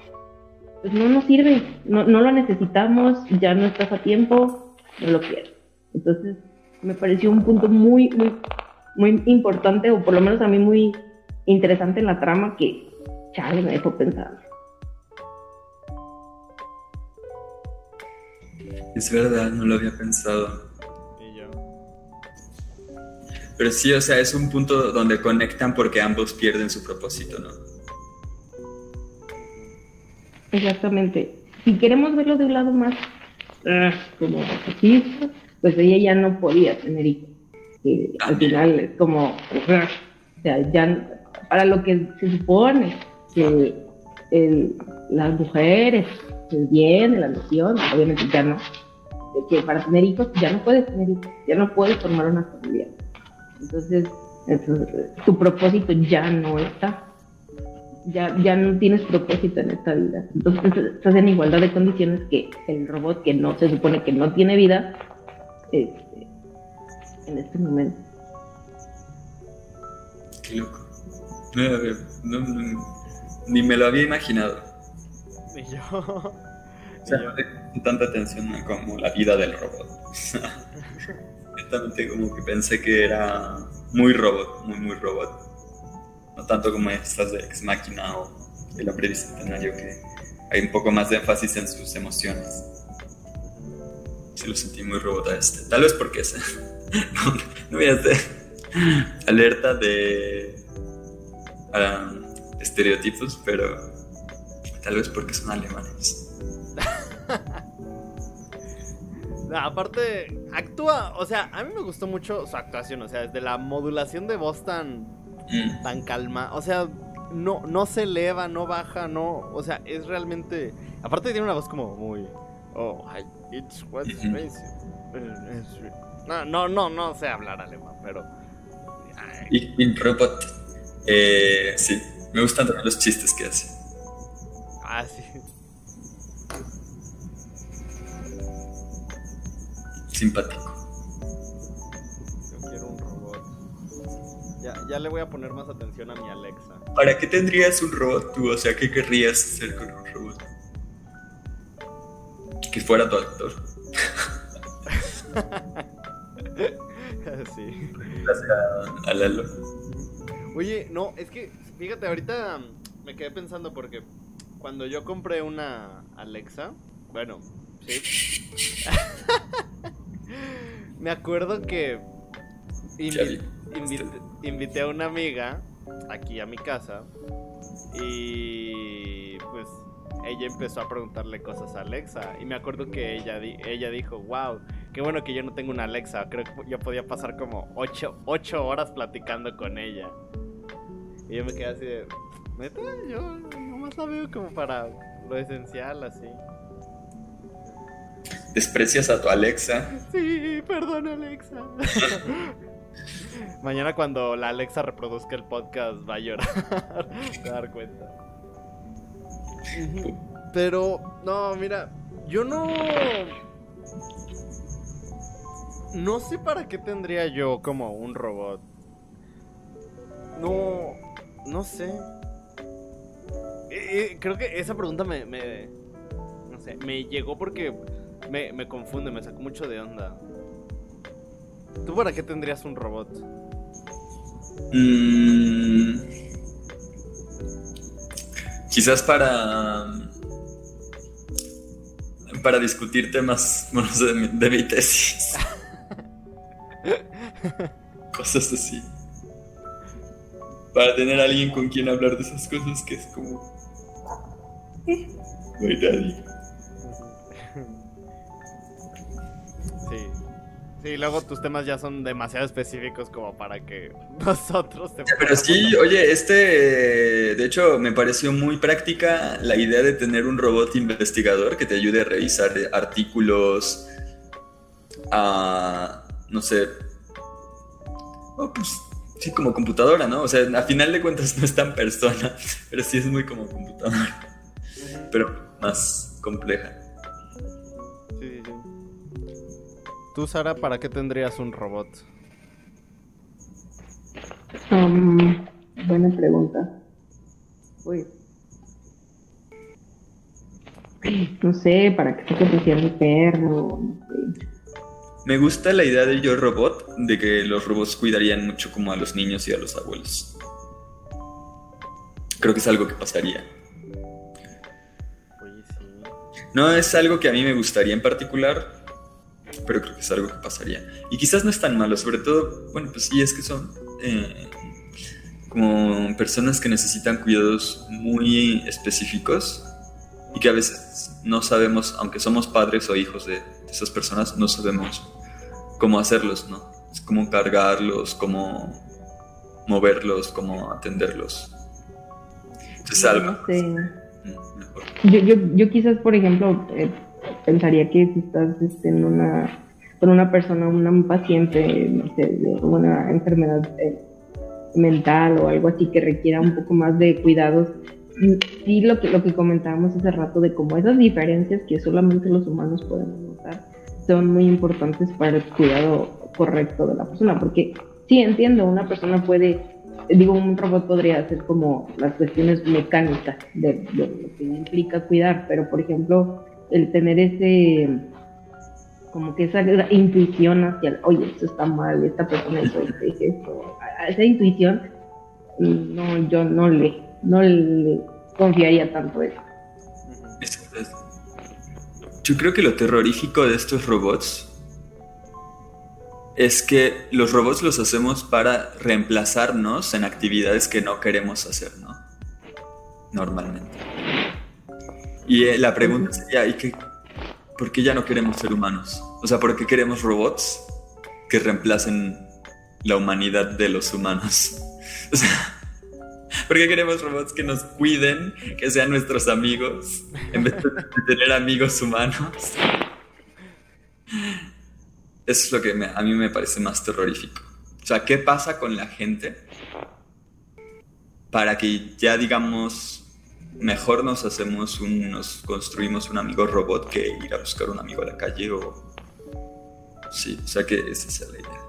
pues no nos sirve, no, no lo necesitamos, ya no estás a tiempo, no lo quieres? Entonces, me pareció un punto muy, muy, muy importante, o por lo menos a mí muy interesante en la trama, que chale, me dejó pensando. Es verdad, no lo había pensado. Y yo. Pero sí, o sea, es un punto donde conectan porque ambos pierden su propósito, ¿no? Exactamente. Si queremos verlo de un lado más uh, como racista, pues ella ya no podía tener hijos. Eh, al final es como, uh, o sea, ya para lo que se supone que el, las mujeres, el bien, de la nación, obviamente ya no, de que para tener hijos ya no puedes tener hijos, ya no puedes formar una familia. Entonces, entonces tu propósito ya no está, ya, ya no tienes propósito en esta vida. Entonces estás en igualdad de condiciones que el robot, que no se supone que no tiene vida, este, en este momento. Qué loco. No, no, no, ni me lo había imaginado. Y yo, y o sea, yo. No tanta atención como la vida del robot. Exactamente, como que pensé que era muy robot, muy, muy robot. No tanto como estas de Ex Machina o El Hombre Bicentenario, que hay un poco más de énfasis en sus emociones. Sí, lo sentí muy robot a este. Tal vez porque es. no, no voy a hacer alerta de um, estereotipos, pero. Tal vez porque son alemanes. No, aparte, actúa, o sea, a mí me gustó mucho su actuación, o sea, desde la modulación de voz tan, mm. tan calma, o sea, no, no se eleva, no baja, no, o sea, es realmente, aparte tiene una voz como muy, oh, it's what's crazy. No, no, no, no sé hablar alemán, pero. Ay. In Robot, eh, sí, me gustan los chistes que hace. Ah, sí. Simpático. Yo quiero un robot. Ya, ya le voy a poner más atención a mi Alexa. ¿Para qué tendrías un robot tú? O sea, ¿qué querrías hacer con un robot? Que fuera tu actor. Sí. Gracias a Lalo. Oye, no, es que, fíjate, ahorita me quedé pensando porque cuando yo compré una Alexa, bueno, sí, me acuerdo que invi- invi- invité a una amiga aquí a mi casa y pues ella empezó a preguntarle cosas a Alexa y me acuerdo que ella, di- ella dijo, wow, qué bueno que yo no tengo una Alexa, creo que yo podía pasar como ocho horas platicando con ella. Y yo me quedé así de, ¿neta? Yo nomás la veo como para lo esencial, así. ¿Desprecias a tu Alexa? Sí, perdón, Alexa. Mañana cuando la Alexa reproduzca el podcast va a llorar. Te dar cuenta. Pero, no, mira, yo no... No sé para qué tendría yo como un robot. No, no sé. Eh, eh, creo que esa pregunta me, me no sé, me llegó porque me, me confunde, me sacó mucho de onda. ¿Tú para qué tendrías un robot? Mm, quizás para para discutir temas monos de mi, de mi tesis. Cosas así. Para tener a alguien con quien hablar de esas cosas que es como... no hay nadie. Sí. Sí, luego tus temas ya son demasiado específicos como para que nosotros... Te Pero sí, a... oye, este... de hecho, me pareció muy práctica la idea de tener un robot investigador que te ayude a revisar artículos, a... no sé... Oh, pues, sí, como computadora, ¿no? O sea, a final de cuentas no es tan persona, pero sí es muy como computadora. Pero más compleja. Sí, sí, sí. Tú, Sara, ¿para qué tendrías un robot? Um, buena pregunta. Uy. No sé, ¿para qué te ofrecía mi perro? No sé. Me gusta la idea de Yo Robot, de que los robots cuidarían mucho como a los niños y a los abuelos. Creo que es algo que pasaría. Oye, sí. No es algo que a mí me gustaría en particular, pero creo que es algo que pasaría. Y quizás no es tan malo, sobre todo, bueno, pues sí, es que son eh, como personas que necesitan cuidados muy específicos y que a veces no sabemos, aunque somos padres o hijos de, de esas personas, no sabemos cómo hacerlos, ¿no? Es como cargarlos, cómo moverlos, cómo atenderlos. Entonces, no, algo. No sé. Mejor. Yo, yo, yo quizás, por ejemplo... Eh... pensaría que si estás este, en una, con una persona, una, un paciente, no sé, de una enfermedad eh, mental o algo así que requiera un poco más de cuidados. Sí, lo que, lo que comentábamos hace rato de cómo esas diferencias que solamente los humanos podemos notar son muy importantes para el cuidado correcto de la persona, porque sí entiendo, una persona puede, digo, un robot podría hacer como las cuestiones mecánicas de, de lo que implica cuidar, pero por ejemplo... el tener ese, como que esa intuición hacia, oye, esto está mal, esta persona hizo esto, esa intuición, no, yo no le, no le confiaría tanto eso. Yo creo que lo terrorífico de estos robots es que los robots los hacemos para reemplazarnos en actividades que no queremos hacer, ¿no? Normalmente. Y la pregunta sería, ¿y qué, por qué ya no queremos ser humanos? O sea, ¿por qué queremos robots que reemplacen la humanidad de los humanos? O sea, ¿por qué queremos robots que nos cuiden, que sean nuestros amigos, en vez de tener amigos humanos? Eso es lo que me, a mí me parece más terrorífico. O sea, ¿qué pasa con la gente para que ya, digamos... mejor nos hacemos un, nos construimos un amigo robot que ir a buscar un amigo a la calle o... Sí, o sea que esa es la idea.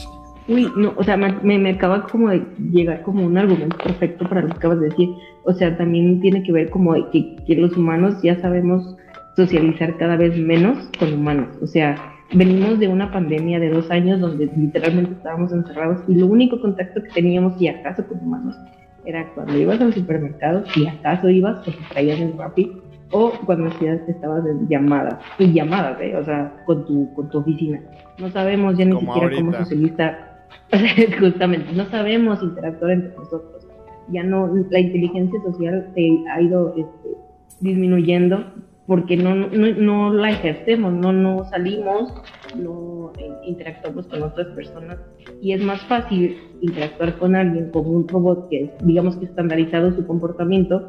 Sí. Uy, no, o sea, me, me acaba como de llegar como un argumento perfecto para lo que acabas de decir. O sea, también tiene que ver como que, que los humanos ya sabemos socializar cada vez menos con humanos. O sea, venimos de una pandemia de dos años donde literalmente estábamos encerrados y lo único contacto que teníamos, y acaso con humanos, era cuando ibas al supermercado, si acaso ibas, pues traías el Rappi, o cuando hacías, estabas en llamadas, y llamadas, ¿eh? O sea, con tu, con tu oficina. No sabemos ya ni como siquiera ahorita. Cómo socializar, o sea, justamente, no sabemos interactuar entre nosotros. Ya no, la inteligencia social se ha ido este, disminuyendo porque no, no, no la ejercemos, no, no salimos, no interactuamos con otras personas y es más fácil interactuar con alguien como un robot que digamos que estandarizado su comportamiento.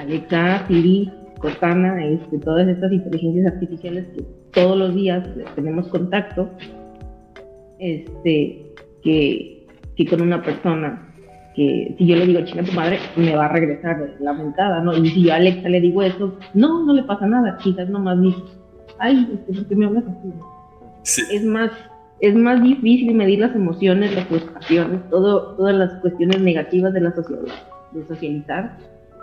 Alexa, Siri, Cortana, este, todas estas inteligencias artificiales que todos los días tenemos contacto, este, que, que con una persona que si yo le digo chinga tu madre me va a regresar lamentada, ¿no? Y si yo a Alexa le digo eso, no, no le pasa nada, quizás nomás dice ay, este, ¿por qué me hablas así? Sí. Es más, es más difícil medir las emociones, las frustraciones, todo, todas las cuestiones negativas de la sociedad, de socializar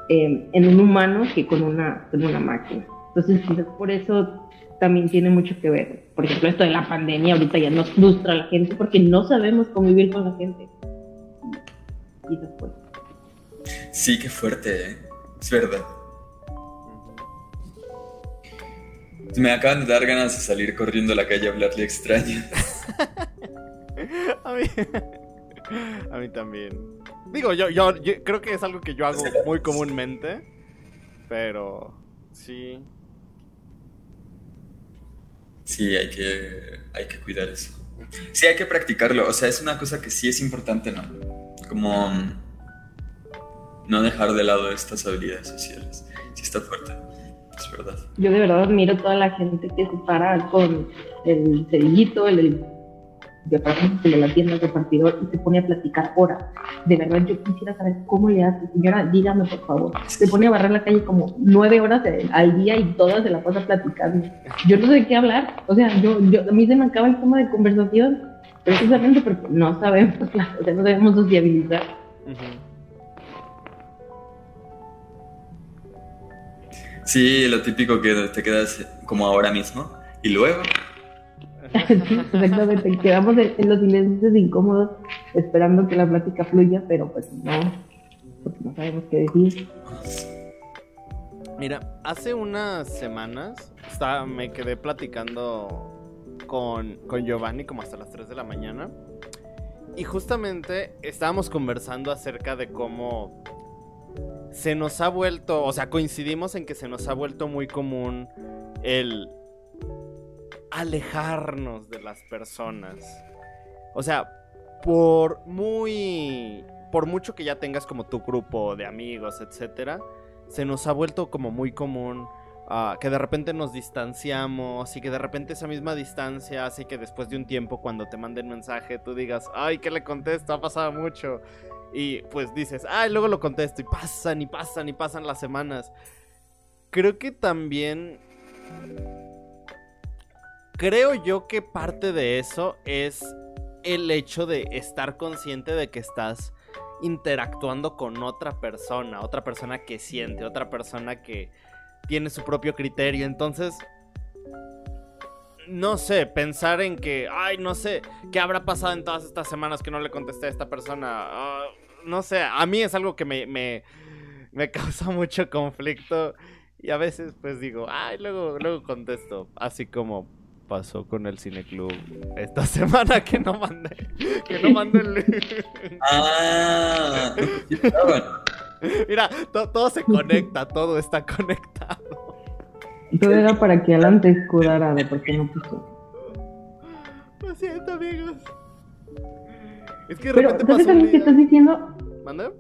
eh, en un humano que con una, con una máquina. Entonces, quizás por eso también tiene mucho que ver. Por ejemplo, esto de la pandemia ahorita ya nos frustra a la gente porque no sabemos convivir con la gente. Y después. Sí, qué fuerte, ¿eh? Es verdad. Me acaban de dar ganas de salir corriendo a la calle a hablarle a extraños. a, mí, a mí también. Digo, yo, yo, yo creo que es algo que yo hago muy comúnmente, pero sí. Sí, hay que, hay que cuidar eso. Sí, hay que practicarlo. O sea, es una cosa que sí es importante, ¿no? Como no dejar de lado estas habilidades sociales. Sí está fuerte, es verdad. Yo de verdad admiro toda la gente que se para con el cerillito, el, el de la tienda, el repartidor, y se pone a platicar horas. De verdad, yo quisiera saber cómo le hace. Señora, dígame, por favor. Se pone a barrer la calle como nueve horas al día y todas se la pasa platicando. Yo no sé de qué hablar. O sea, yo, yo, a mí se me acaba el tema de conversación, precisamente porque no sabemos, o sea, no sabemos sociabilizar. Sí, lo típico que te quedas como ahora mismo, y luego... Sí, exactamente, quedamos en los silencios incómodos esperando que la plática fluya, pero pues no, porque no sabemos qué decir. Mira, hace unas semanas estaba, me quedé platicando con, con Giovanni como hasta las tres de la mañana, y justamente estábamos conversando acerca de cómo se nos ha vuelto, o sea, coincidimos en que se nos ha vuelto muy común el... alejarnos de las personas. O sea, por muy... por mucho que ya tengas como tu grupo de amigos, etcétera, se nos ha vuelto como muy común uh, que de repente nos distanciamos, y que de repente esa misma distancia hace que después de un tiempo, cuando te manden mensaje, tú digas, ay, ¿qué le contesto? Ha pasado mucho. Y pues dices, ay, luego lo contesto. Y pasan y pasan y pasan las semanas. Creo que también... Creo yo que parte de eso es el hecho de estar consciente de que estás interactuando con otra persona, otra persona que siente, otra persona que tiene su propio criterio. Entonces, no sé, pensar en que, ay, no sé, ¿qué habrá pasado en todas estas semanas que no le contesté a esta persona? Uh, no sé, a mí es algo que me, me, me causa mucho conflicto, y a veces pues digo, ay, luego, luego contesto, así como... pasó con el CineClub esta semana que no mandé que no mandé el link. Ah, mira, to- todo se conecta, todo está conectado. Todo era para que Alan te escudara de por qué no puso. Lo siento, amigos. Es que de pero, repente ¿sabes también que estás diciendo? ¿Manda?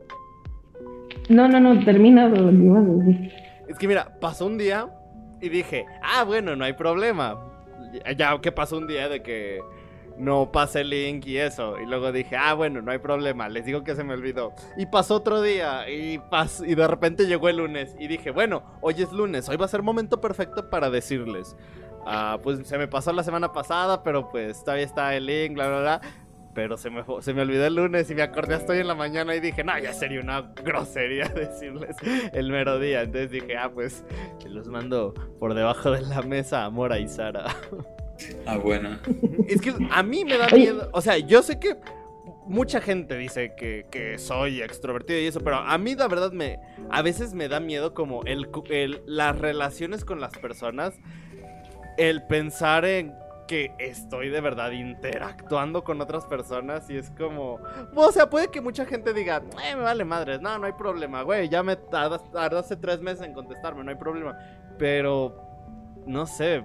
No, no, no, termina lo que ibas a decir. Es que mira, pasó un día y dije, ah, bueno, no hay problema. Ya que pasó un día de que no pasé el link y eso, y luego dije, ah, bueno, no hay problema, les digo que se me olvidó. Y pasó otro día, y, pas- y de repente llegó el lunes, y dije, bueno, hoy es lunes, hoy va a ser momento perfecto para decirles. Ah, pues se me pasó la semana pasada, pero pues todavía está el link, bla, bla, bla. Pero se me, se me olvidó el lunes y me acordé hasta hoy en la mañana y dije, no, ya sería una grosería decirles el mero día. Entonces dije, ah, pues, los mando por debajo de la mesa a Mora y Sara. Ah, bueno. Es que a mí me da miedo, o sea, yo sé que mucha gente dice que, que soy extrovertido y eso, pero a mí la verdad me, a veces me da miedo como el, el, las relaciones con las personas, el pensar en... que estoy de verdad interactuando con otras personas y es como... O sea, puede que mucha gente diga, me vale madres, no, no hay problema, güey, ya me tardaste, tardaste tres meses en contestarme, no hay problema. Pero, no sé,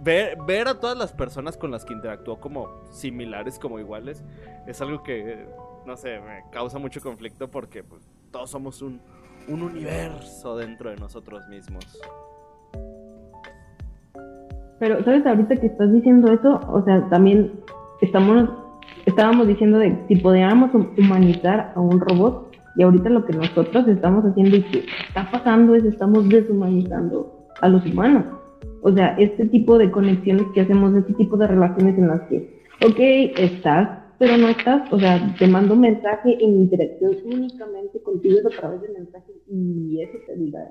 ver, ver a todas las personas con las que interactúo como similares, como iguales, es algo que, no sé, me causa mucho conflicto porque pues, todos somos un, un universo dentro de nosotros mismos. Pero, ¿sabes? Ahorita que estás diciendo eso, o sea, también estamos, estábamos diciendo de si podíamos humanizar a un robot, y ahorita lo que nosotros estamos haciendo y que está pasando es estamos deshumanizando a los humanos. O sea, este tipo de conexiones que hacemos, este tipo de relaciones en las que, ok, estás, pero no estás, o sea, te mando un mensaje en interacción únicamente contigo a través de mensajes y eso te ayuda.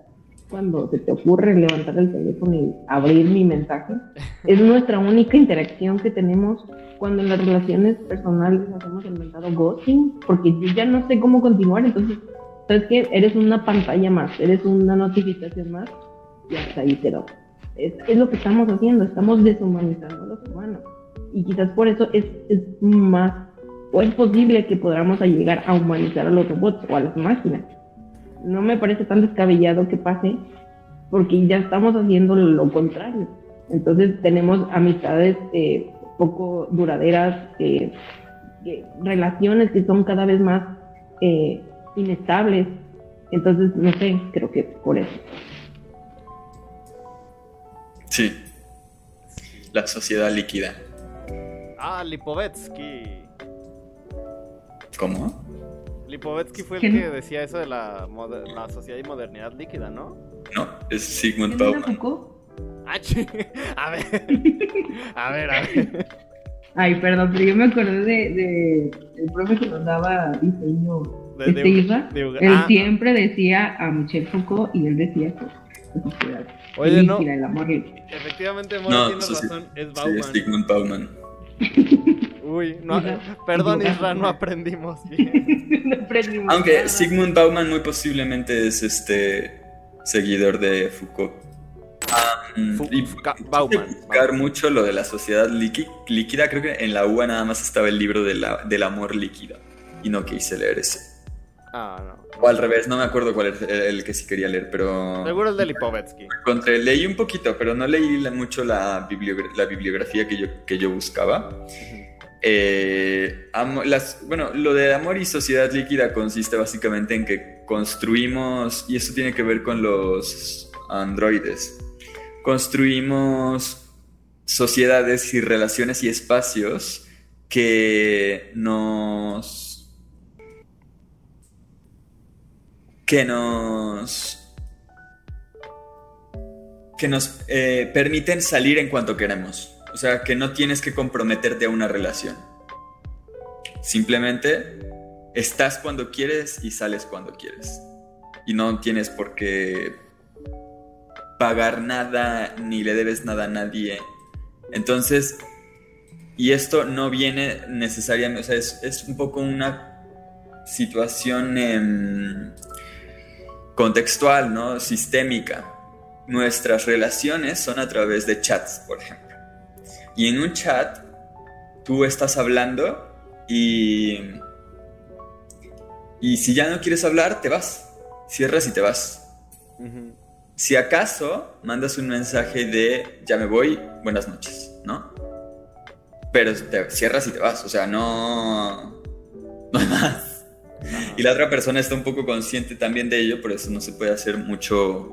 Cuando se te ocurre levantar el teléfono y abrir mi mensaje, es nuestra única interacción que tenemos cuando en las relaciones personales nos hemos inventado ghosting, porque yo ya no sé cómo continuar, entonces, ¿sabes qué? Eres una pantalla más, eres una notificación más, y hasta ahí te lo, es, es lo que estamos haciendo, estamos deshumanizando a los humanos. Y quizás por eso es, es más, o es posible que podamos llegar a humanizar a los robots o a las máquinas. No me parece tan descabellado que pase, porque ya estamos haciendo lo contrario. Entonces tenemos amistades eh, poco duraderas, eh, eh, relaciones que son cada vez más eh, inestables. Entonces, no sé, creo que por eso. Sí, la sociedad líquida. Ah, Lipovetsky. ¿Cómo? Lipovetsky fue el ¿Qué? que decía eso de la, moder- la sociedad y modernidad líquida, ¿no? No, es Zygmunt Bauman. Ah, ch- a ver, a ver, a ver. Ay, perdón, pero yo me acordé de, de el profe que nos daba diseño de, de, Isra. De, de, él ah, siempre decía a Michel Foucault y él decía que la sociedad. Oye, no. El amor. Efectivamente, Mori no, tiene so razón, sí, es Bauman. Sí, es Zygmunt Bauman. Uy, no, perdón Isra, no aprendimos bien. No aprendimos. Aunque nada. Zygmunt Bauman muy posiblemente es este seguidor de Foucault. Um, Fou- y Fuca- Bauman. Buscar Bauman. Mucho lo de la sociedad líqui- líquida, creo que en la U A nada más estaba el libro de la, del amor líquido y no quise leer ese. Ah, no. O al revés, no me acuerdo cuál era el, el que sí quería leer, pero... Seguro el de Lipovetsky. Encontré, leí un poquito, pero no leí la, mucho la, bibliogra- la bibliografía que yo, que yo buscaba. Uh-huh. Eh, amo, las, bueno, lo de amor y sociedad líquida consiste básicamente en que construimos, y eso tiene que ver con los androides, construimos sociedades y relaciones y espacios que nos que nos que nos eh, permiten salir en cuanto queremos, o sea, que no tienes que comprometerte a una relación, simplemente estás cuando quieres y sales cuando quieres y no tienes por qué pagar nada, ni le debes nada a nadie. Entonces, y esto no viene necesariamente, o sea, es, es un poco una situación eh, contextual, ¿no? Sistémica. Nuestras relaciones son a través de chats, por ejemplo. Y en un chat, tú estás hablando y, y si ya no quieres hablar, te vas. Cierras y te vas. Uh-huh. Si acaso mandas un mensaje de ya me voy, buenas noches, ¿no? Pero te cierras y te vas, o sea, no... No hay más. No. Y la otra persona está un poco consciente también de ello, por eso no se puede hacer mucho...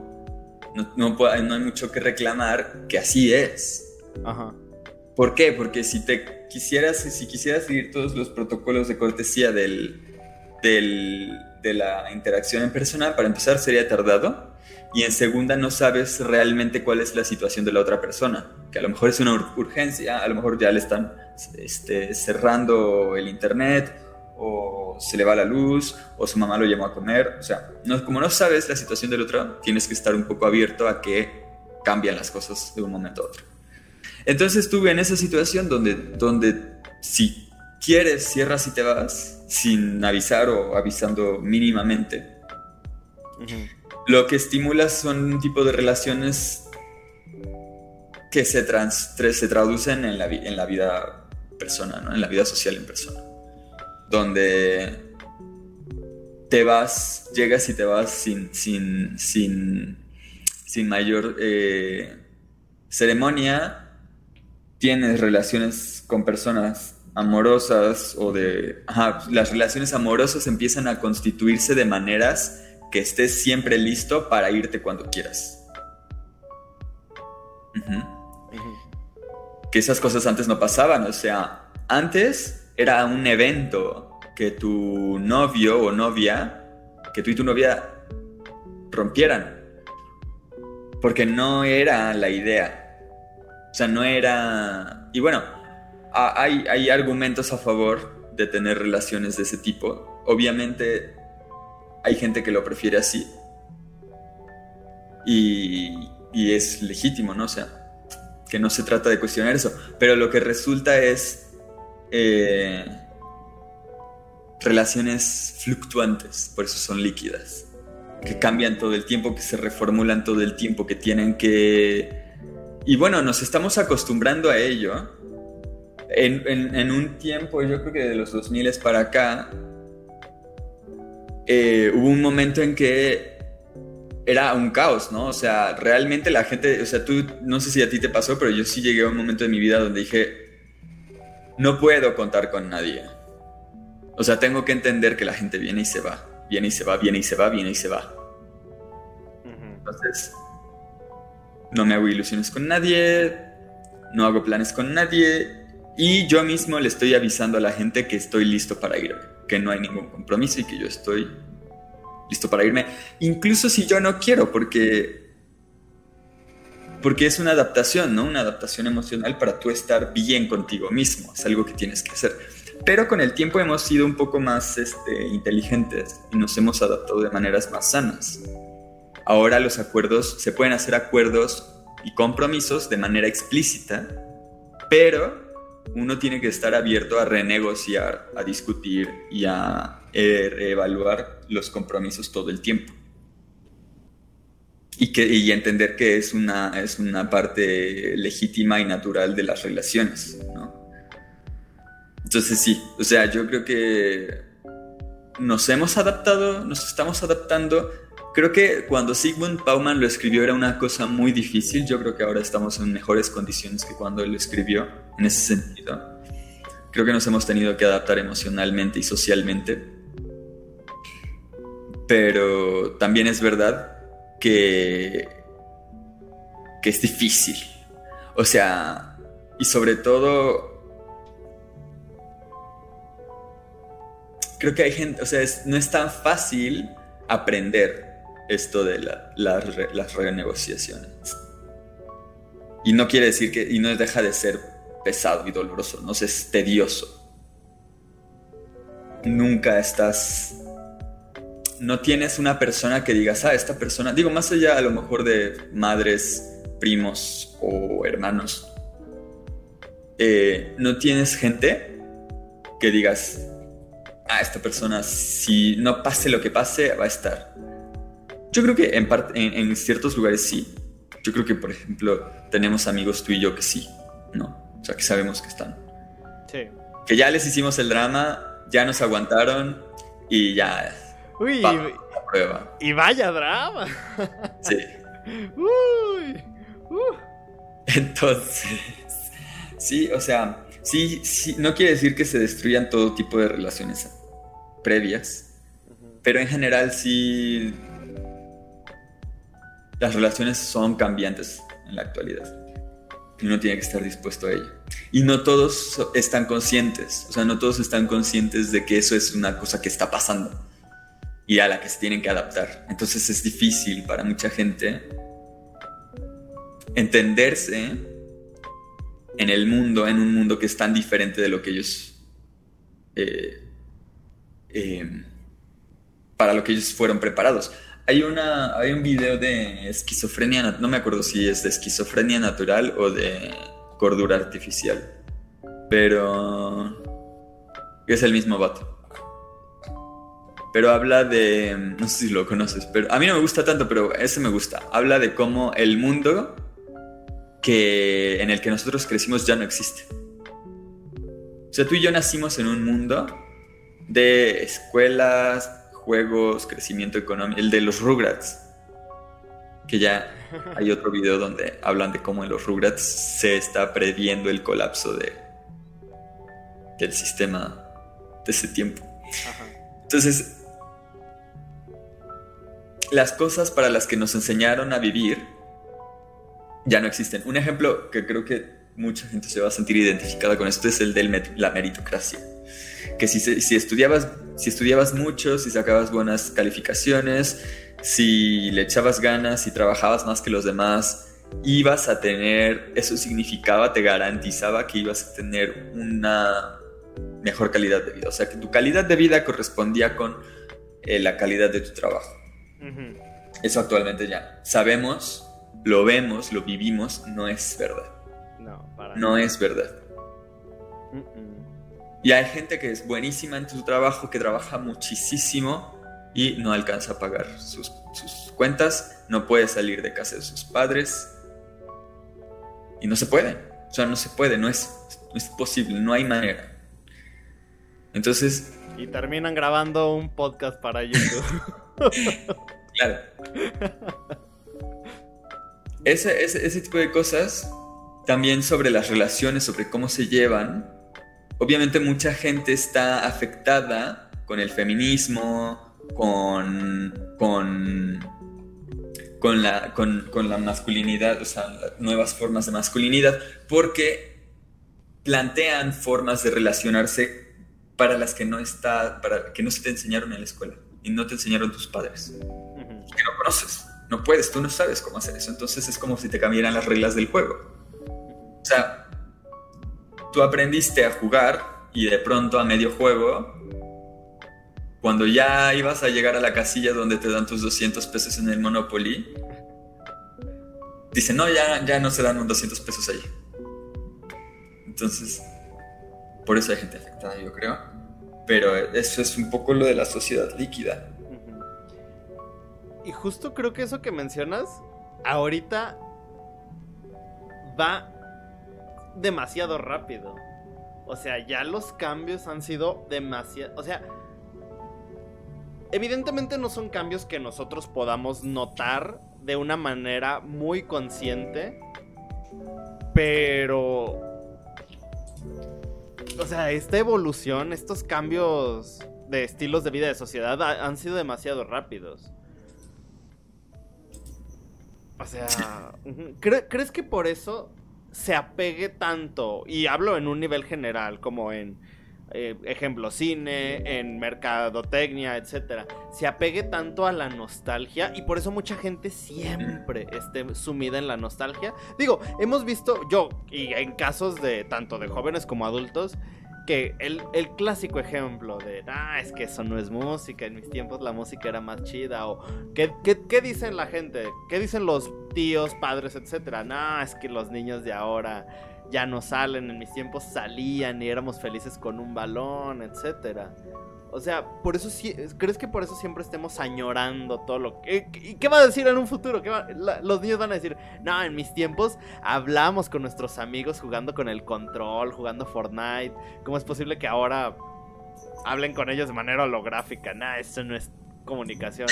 No, no, puede, no hay mucho que reclamar que así es. Ajá. ¿Por qué? Porque si te quisieras, si quisieras seguir todos los protocolos de cortesía del, del, de la interacción en persona, para empezar sería tardado. Y en segunda no sabes realmente cuál es la situación de la otra persona, que a lo mejor es una ur- urgencia, a lo mejor ya le están este, cerrando el internet, o se le va la luz, o su mamá lo llamó a comer, o sea, no, como no sabes la situación del otro, tienes que estar un poco abierto a que cambian las cosas de un momento a otro. Entonces estuve en esa situación donde, donde si quieres cierras y te vas, sin avisar o avisando mínimamente. Uh-huh. Lo que estimula son un tipo de relaciones que se, trans, se traducen en la, en la vida persona, ¿no? En la vida social en persona. Donde te vas, llegas y te vas sin, sin, sin, sin mayor eh, ceremonia. Tienes relaciones con personas amorosas o de... Ajá, las relaciones amorosas empiezan a constituirse de maneras... que estés siempre listo para irte cuando quieras. Uh-huh. Uh-huh. Que esas cosas antes no pasaban, o sea, antes era un evento que tu novio o novia, que tú y tu novia rompieran, porque no era la idea, o sea, no era... Y bueno, hay, hay argumentos a favor de tener relaciones de ese tipo, obviamente... Hay gente que lo prefiere así y, y es legítimo, ¿no? O sea, que no se trata de cuestionar eso. Pero lo que resulta es eh, relaciones fluctuantes, por eso son líquidas, que cambian todo el tiempo, que se reformulan todo el tiempo, que tienen que Y bueno, nos estamos acostumbrando a ello. En, en, en un tiempo, yo creo que de los dos mil para acá, eh, hubo un momento en que era un caos, ¿no? O sea, realmente la gente, o sea, tú, no sé si a ti te pasó, pero yo sí llegué a un momento de mi vida donde dije, no puedo contar con nadie. O sea, tengo que entender que la gente viene y se va, viene y se va, viene y se va, viene y se va. Entonces, no me hago ilusiones con nadie, no hago planes con nadie, y yo mismo le estoy avisando a la gente que estoy listo para irme, que no hay ningún compromiso y que yo estoy listo para irme, incluso si yo no quiero, porque porque es una adaptación, ¿no? Una adaptación emocional para tú estar bien contigo mismo, es algo que tienes que hacer. Pero con el tiempo hemos sido un poco más este, inteligentes y nos hemos adaptado de maneras más sanas. Ahora los acuerdos, se pueden hacer acuerdos y compromisos de manera explícita, pero uno tiene que estar abierto a renegociar, a discutir y a eh, reevaluar los compromisos todo el tiempo. Y, que, y entender que es una, es una parte legítima y natural de las relaciones, ¿no? Entonces sí, o sea, yo creo que nos hemos adaptado, nos estamos adaptando. Creo que cuando Zygmunt Bauman lo escribió era una cosa muy difícil. Yo creo que ahora estamos en mejores condiciones que cuando él lo escribió, en ese sentido. Creo que nos hemos tenido que adaptar emocionalmente y socialmente. Pero también es verdad que, que es difícil. O sea, y sobre todo... Creo que hay gente... O sea, es, no es tan fácil aprender... esto de la, la, las renegociaciones, y no quiere decir que, y no deja de ser pesado y doloroso, no es tedioso, nunca estás, no tienes una persona que digas, ah, esta persona, digo, más allá a lo mejor de madres, primos o hermanos, eh, no tienes gente que digas, ah, esta persona, si no pase lo que pase, va a estar. Yo creo que en, parte, en, en ciertos lugares sí. Yo creo que, por ejemplo, tenemos amigos tú y yo que sí, ¿no? O sea, que sabemos que están. Sí. Que ya les hicimos el drama, ya nos aguantaron y ya... Uy, pa, la prueba. Y vaya drama. Sí. Uy, uh. Entonces, sí, o sea, sí, sí, no quiere decir que se destruyan todo tipo de relaciones previas, uh-huh. Pero en general sí... Las relaciones son cambiantes en la actualidad y uno tiene que estar dispuesto a ello. Y no todos están conscientes, o sea, no todos están conscientes de que eso es una cosa que está pasando y a la que se tienen que adaptar. Entonces es difícil para mucha gente entenderse en el mundo, en un mundo que es tan diferente de lo que ellos, eh, eh, para lo que ellos fueron preparados. Hay, una, hay un video de esquizofrenia, no me acuerdo si es de esquizofrenia natural o de cordura artificial, pero es el mismo vato. Pero habla de, no sé si lo conoces, pero a mí no me gusta tanto, pero ese me gusta. Habla de cómo el mundo que, en el que nosotros crecimos ya no existe. O sea, tú y yo nacimos en un mundo de escuelas, juegos, crecimiento económico, el de los Rugrats, que ya hay otro video donde hablan de cómo en los Rugrats se está previendo el colapso de del sistema de ese tiempo. Ajá. Entonces, las cosas para las que nos enseñaron a vivir ya no existen. Un ejemplo que creo que mucha gente se va a sentir identificada con esto es el de la meritocracia. Que si, si, estudiabas, si estudiabas mucho, si sacabas buenas calificaciones, si le echabas ganas, si trabajabas más que los demás, ibas a tener, eso significaba, te garantizaba que ibas a tener una mejor calidad de vida. O sea, que tu calidad de vida correspondía con eh, la calidad de tu trabajo. Uh-huh. Eso actualmente ya sabemos, lo vemos, lo vivimos, no es verdad. No, para no es verdad. Uh-uh. Y hay gente que es buenísima en su trabajo, que trabaja muchísimo y no alcanza a pagar sus, sus cuentas, no puede salir de casa de sus padres, Y no se puede. O sea, no se puede, no es, no es posible, no hay manera. Entonces... Y terminan grabando un podcast para YouTube. Claro. Ese, ese, ese tipo de cosas, también sobre las relaciones, sobre cómo se llevan. Obviamente mucha gente está afectada con el feminismo, con con, con, la, con, con la masculinidad, o sea, nuevas formas de masculinidad, porque plantean formas de relacionarse para las que no está, para que no se te enseñaron en la escuela y no te enseñaron tus padres, uh-huh. que no conoces, no puedes, tú no sabes cómo hacer eso. Entonces es como si te cambiaran las reglas del juego. O sea, tú aprendiste a jugar y de pronto a medio juego, cuando ya ibas a llegar a la casilla donde te dan tus doscientos pesos en el Monopoly, dicen, no, ya, ya no se dan un doscientos pesos allí. Entonces, por eso hay gente afectada, yo creo. Pero eso es un poco lo de la sociedad líquida. Y justo creo que eso que mencionas, ahorita va... demasiado rápido. O sea, ya los cambios han sido demasiado... O sea, evidentemente no son cambios que nosotros podamos notar de una manera muy consciente, pero... O sea, esta evolución, estos cambios de estilos de vida de sociedad han sido demasiado rápidos. O sea, ¿cre- ¿crees que por eso... se apegue tanto? Y hablo en un nivel general, como en eh, ejemplo cine, en mercadotecnia, etcétera. Se apegue tanto a la nostalgia y por eso mucha gente siempre esté sumida en la nostalgia. Digo, hemos visto yo, y en casos de tanto de jóvenes como adultos, que el, el clásico ejemplo de ah, es que eso no es música, en mis tiempos la música era más chida, o ¿qué, qué, qué dicen la gente? ¿Qué dicen los tíos, padres, etcétera? No, es que los niños de ahora ya no salen, en mis tiempos salían y éramos felices con un balón, etcétera. O sea, por eso sí, ¿crees que por eso siempre estemos añorando todo lo que... ¿Y qué va a decir en un futuro? ¿Qué va... La, los niños van a decir, no, en mis tiempos hablamos con nuestros amigos jugando con el control, jugando Fortnite. ¿Cómo es posible que ahora hablen con ellos de manera holográfica? Nah, eso no es comunicación.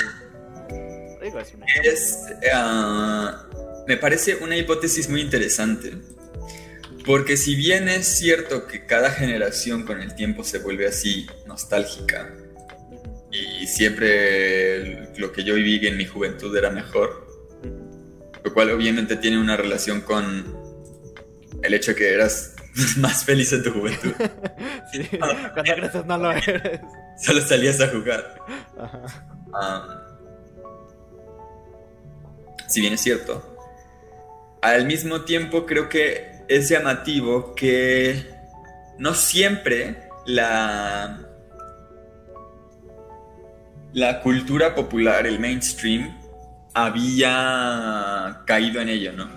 Digo, es una... Es, uh, me parece una hipótesis muy interesante. Porque si bien es cierto que cada generación con el tiempo se vuelve así, nostálgica, y siempre lo que yo viví en mi juventud era mejor, lo cual obviamente tiene una relación con el hecho de que eras más feliz en tu juventud. Sí, cuando creces no lo eres. Solo salías a jugar. Ajá. Um, si bien es cierto, al mismo tiempo creo que es llamativo que no siempre la, la cultura popular, el mainstream, había caído en ello, ¿no?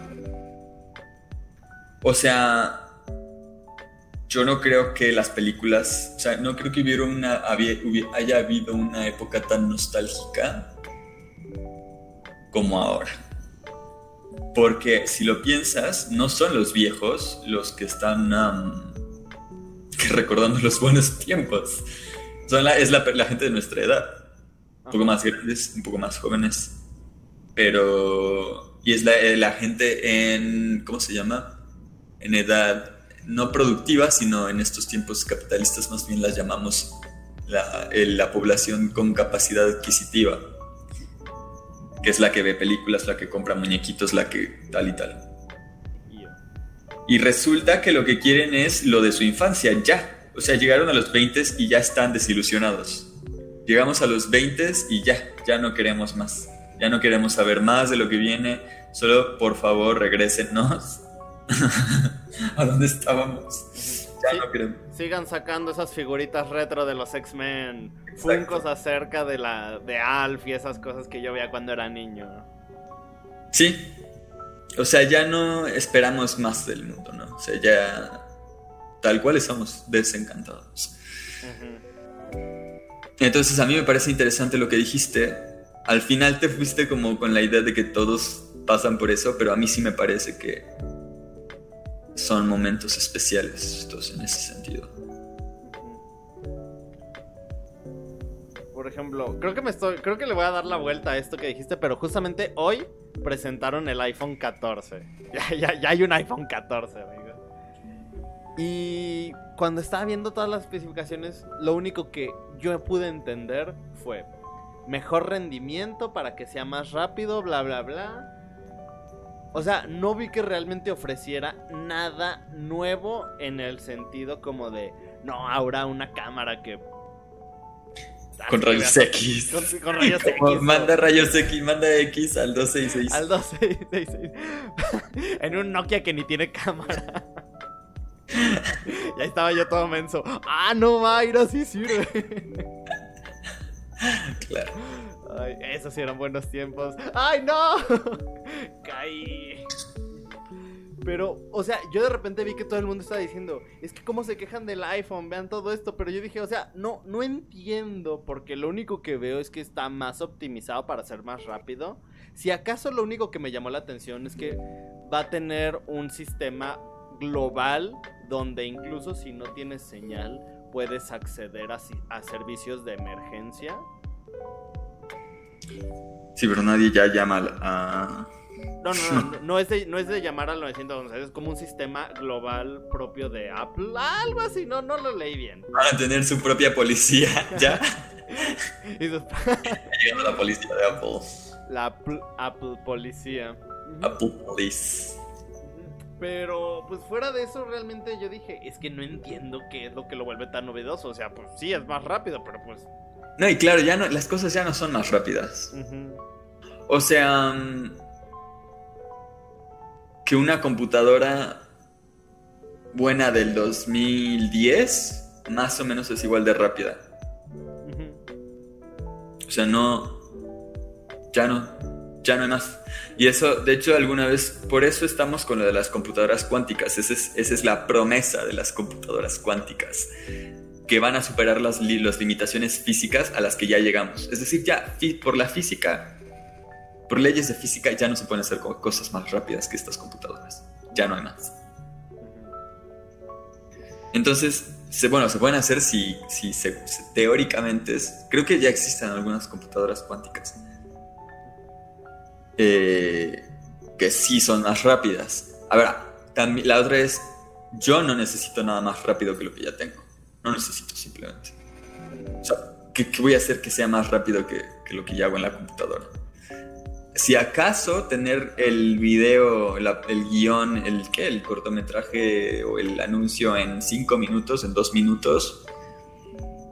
O sea, yo no creo que las películas, o sea, no creo que hubiera una, haya habido una época tan nostálgica como ahora. Porque si lo piensas, no son los viejos los que están um, recordando los buenos tiempos. Son la, es la, la gente de nuestra edad. Un poco más grandes, un poco más jóvenes. Pero... Y es la, la gente en... ¿Cómo se llama? En edad no productiva, sino en estos tiempos capitalistas más bien las llamamos la, la población con capacidad adquisitiva. Que es la que ve películas, la que compra muñequitos, la que tal y tal. Y resulta que lo que quieren es lo de su infancia, ya. O sea, llegaron a los veintes y ya están desilusionados. Llegamos a los veintes y ya, ya no queremos más. Ya no queremos saber más de lo que viene. Solo, por favor, regrésenos a donde estábamos. Ya sí, no queremos. Sigan sacando esas figuritas retro de los X-Men. Exacto. Funcos acerca de la de Alf y esas cosas que yo veía cuando era niño. Sí. O sea, ya no esperamos más del mundo, ¿no? O sea, ya tal cual estamos desencantados. Uh-huh. Entonces a mí me parece interesante lo que dijiste. Al final te fuiste como con la idea de que todos pasan por eso, pero a mí sí me parece que son momentos especiales estos en ese sentido. Por ejemplo, creo que me estoy, creo que le voy a dar la vuelta a esto que dijiste, pero justamente hoy presentaron el iPhone catorce. Ya, ya, ya hay un iPhone catorce, amigo. Y cuando estaba viendo todas las especificaciones, lo único que yo pude entender fue mejor rendimiento para que sea más rápido, bla, bla, bla. O sea, no vi que realmente ofreciera nada nuevo en el sentido como de, no, ahora una cámara que... Con rayos veas, X. Con, con rayos como X. Manda ¿no? rayos X, manda X al dos seis seis. Al dos seis seis seis. En un Nokia que ni tiene cámara. Ya estaba yo todo menso. Ah, no, Mayra, sí sirve. Claro. Ay, esos sí eran buenos tiempos. ¡Ay, no! Caí. Pero, o sea, yo de repente vi que todo el mundo estaba diciendo, es que cómo se quejan del iPhone, vean todo esto. Pero yo dije, o sea, no, no entiendo, porque lo único que veo es que está más optimizado para ser más rápido. Si acaso lo único que me llamó la atención es que va a tener un sistema global donde incluso si no tienes señal puedes acceder a, a servicios de emergencia. Sí, pero nadie ya llama a... No, no, no, no, no, es de, no es de llamar al nueve once, es como un sistema global propio de Apple, algo así, no, no lo leí bien. Van a tener su propia policía, ¿ya? Y sus... llegando la policía de Apple. La Apple, Apple policía. Apple police. Pero, pues fuera de eso, realmente yo dije, es que no entiendo qué es lo que lo vuelve tan novedoso. O sea, pues sí, es más rápido, pero pues... No, y claro, ya no, las cosas ya no son más rápidas. Uh-huh. O sea... Que una computadora buena del dos mil diez más o menos es igual de rápida. Uh-huh. O sea, no... Ya no... Ya no hay más. Y eso, de hecho, alguna vez, por eso estamos con lo de las computadoras cuánticas. Esa es, esa es la promesa de las computadoras cuánticas, que van a superar las, las limitaciones físicas a las que ya llegamos. Es decir, ya por la física, por leyes de física, ya no se pueden hacer cosas más rápidas que estas computadoras. Ya no hay más. Entonces, se, bueno, se pueden hacer si, si se, se, teóricamente, es, creo que ya existen algunas computadoras cuánticas. Eh, que sí son más rápidas. A ver, también, la otra es, yo no necesito nada más rápido que lo que ya tengo. No necesito, simplemente. O sea, ¿qué, qué voy a hacer que sea más rápido que, que lo que ya hago en la computadora? Si acaso tener el video, la, el guión, el, ¿qué? El cortometraje o el anuncio en cinco minutos, en dos minutos.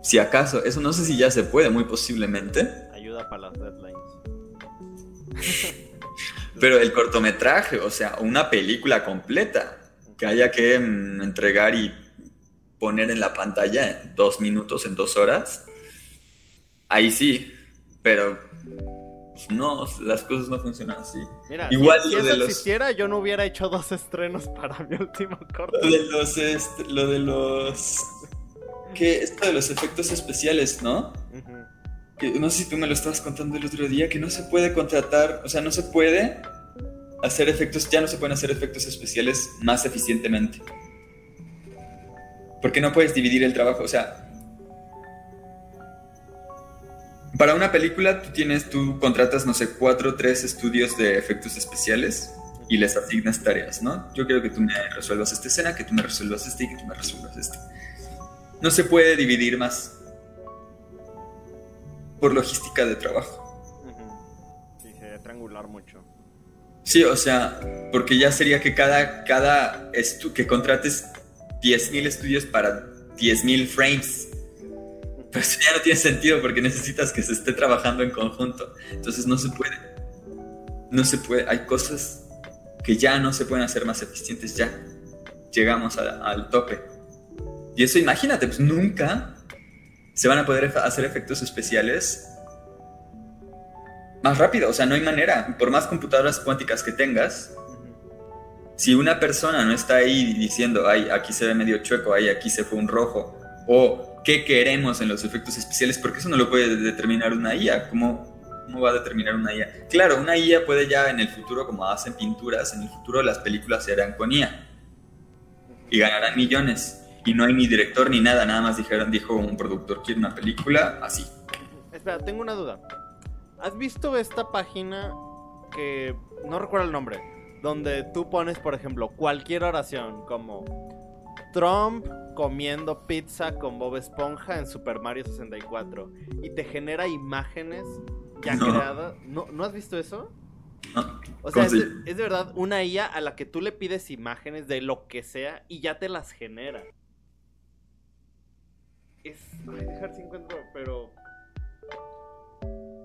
Si acaso, eso no sé si ya se puede, muy posiblemente. Ayuda para las deadlines. Pero el cortometraje, o sea, una película completa que haya que mm, entregar y poner en la pantalla en dos minutos, en dos horas, ahí sí, pero pues, no, las cosas no funcionan así. Mira, igual si, lo si de eso los... existiera, yo no hubiera hecho dos estrenos para mi último corto. Lo de los, est... lo de los... ¿Qué? Esto de los efectos especiales, ¿no? Uh-huh. Que no sé si tú me lo estabas contando el otro día, que no se puede contratar, o sea, no se puede hacer efectos, ya no se pueden hacer efectos especiales más eficientemente. Porque no puedes dividir el trabajo, o sea, para una película tú tienes, tú contratas, no sé, cuatro, tres estudios de efectos especiales y les asignas tareas, ¿no? Yo quiero que tú me resuelvas esta escena, que tú me resuelvas este y que tú me resuelvas este. No se puede dividir más. Por logística de trabajo. Uh-huh. Sí, se debe triangular mucho. Sí, o sea, porque ya sería que cada, cada estu- que contrates diez mil estudios para diez mil frames. Uh-huh. Pero eso ya no tiene sentido porque necesitas que se esté trabajando en conjunto. Entonces no se puede. No se puede. Hay cosas que ya no se pueden hacer más eficientes. Ya llegamos a, al tope. Y eso, imagínate, pues nunca... se van a poder hacer efectos especiales más rápido. O sea, no hay manera. Por más computadoras cuánticas que tengas, si una persona no está ahí diciendo, ay, aquí se ve medio chueco, ay, aquí se fue un rojo, o qué queremos en los efectos especiales, porque eso no lo puede determinar una I A. ¿Cómo, cómo va a determinar una I A? Claro, una I A puede ya en el futuro, como hacen pinturas, en el futuro las películas se harán con I A. y ganarán millones. Y no hay ni director ni nada, nada más dijeron, dijo un productor, quiere una película así. Espera, tengo una duda. ¿Has visto esta página que no recuerdo el nombre? Donde tú pones, por ejemplo, cualquier oración como Trump comiendo pizza con Bob Esponja en Super Mario sesenta y cuatro y te genera imágenes ya no. creadas. ¿No, ¿No has visto eso? No. O sea, es, sí? es de verdad una I A a la que tú le pides imágenes de lo que sea y ya te las genera. Es... Ay, dejar si encuentro, pero...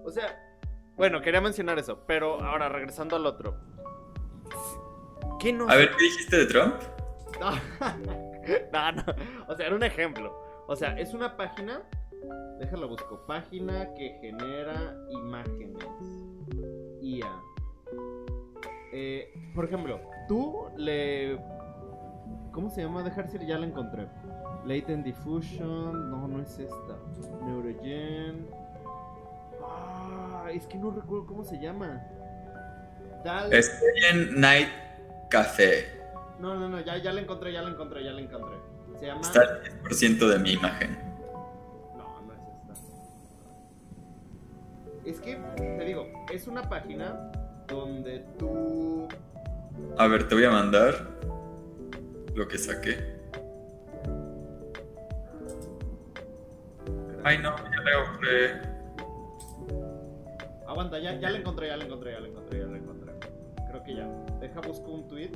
O sea, bueno, quería mencionar eso, pero ahora regresando al otro. ¿Qué no? A ver, ¿qué dijiste de Trump? No, no, no, o sea, era un ejemplo. O sea, es una página, déjalo busco, página que genera imágenes, I A. Eh, por ejemplo, tú le... ¿Cómo se llama? Dejar si ya la encontré. Latent Diffusion, no, no es esta. Neurogen. Ah, es que no recuerdo cómo se llama. Dale. Estoy en Night Café. No, no, no, ya, ya la encontré, ya la encontré, ya la encontré. Se llama... Está al diez por ciento de mi imagen. No, no es esta. Es que, te digo, es una página donde tú... A ver, te voy a mandar lo que saqué. Ay, no, ya la encontré. Aguanta, ya, ya la encontré, ya la encontré, ya la encontré, ya la encontré. Creo que ya. Deja, busco un tweet.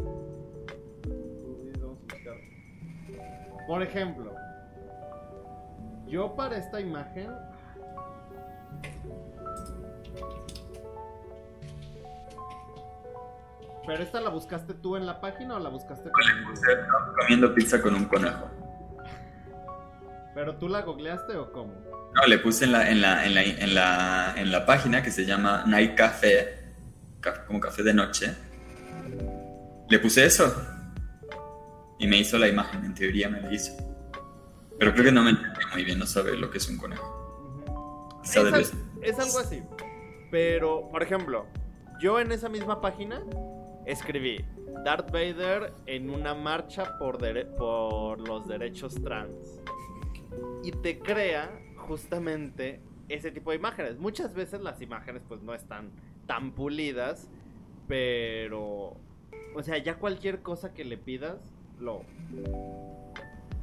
Vamos a buscar. Por ejemplo, yo para esta imagen... ¿Pero esta la buscaste tú en la página o la buscaste con el Google? Comiendo pizza con un conejo. ¿Pero tú la googleaste o cómo? No, le puse en la, en la, en la, en la, en la página que se llama Night Café, como café de noche. Le puse eso y me hizo la imagen, en teoría me la hizo. Pero creo que no me entendí muy bien, no sabe lo que es un conejo. Uh-huh. Es, al, es algo así. Pero, por ejemplo, yo en esa misma página escribí Darth Vader en una marcha por, dere- por los derechos trans. Y te crea justamente ese tipo de imágenes. Muchas veces las imágenes pues no están tan pulidas, pero... O sea, ya cualquier cosa que le pidas lo,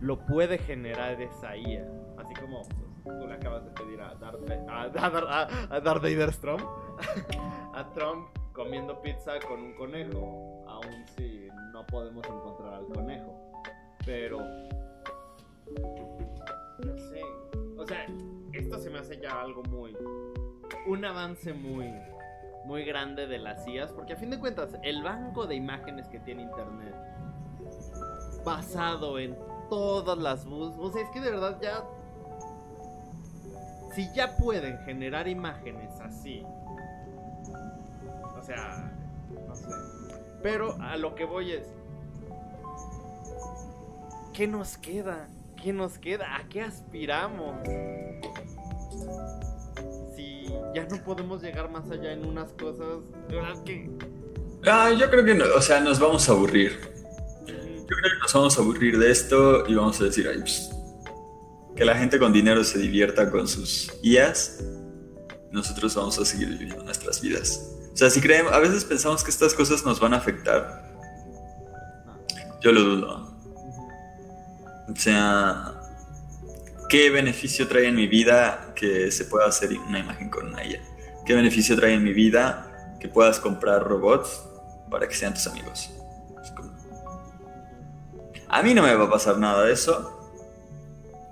lo puede generar esa I A. Así como pues, tú le acabas de pedir a Darth Vader Trump, a Trump comiendo pizza con un conejo, aun si no podemos encontrar al conejo. Pero... No sé, o sea, esto se me hace ya algo muy... Un avance muy, muy grande de las I As. Porque a fin de cuentas, el banco de imágenes que tiene internet, basado en todas las búsquedas, o sea, es que de verdad ya... Si ya pueden generar imágenes así, o sea, no sé. Pero a lo que voy es, ¿qué nos queda? ¿Qué nos queda? ¿A qué aspiramos? Si ya no podemos llegar más allá en unas cosas, de verdad que... Ah, yo creo que no, o sea, nos vamos a aburrir. Yo creo que nos vamos a aburrir de esto y vamos a decir, ay, pues, que la gente con dinero se divierta con sus I As, nosotros vamos a seguir viviendo nuestras vidas. O sea, si creemos, a veces pensamos que estas cosas nos van a afectar. Yo lo dudo. O sea, ¿qué beneficio trae en mi vida que se pueda hacer una imagen con una I A? ¿Qué beneficio trae en mi vida que puedas comprar robots para que sean tus amigos? Como... A mí no me va a pasar nada de eso.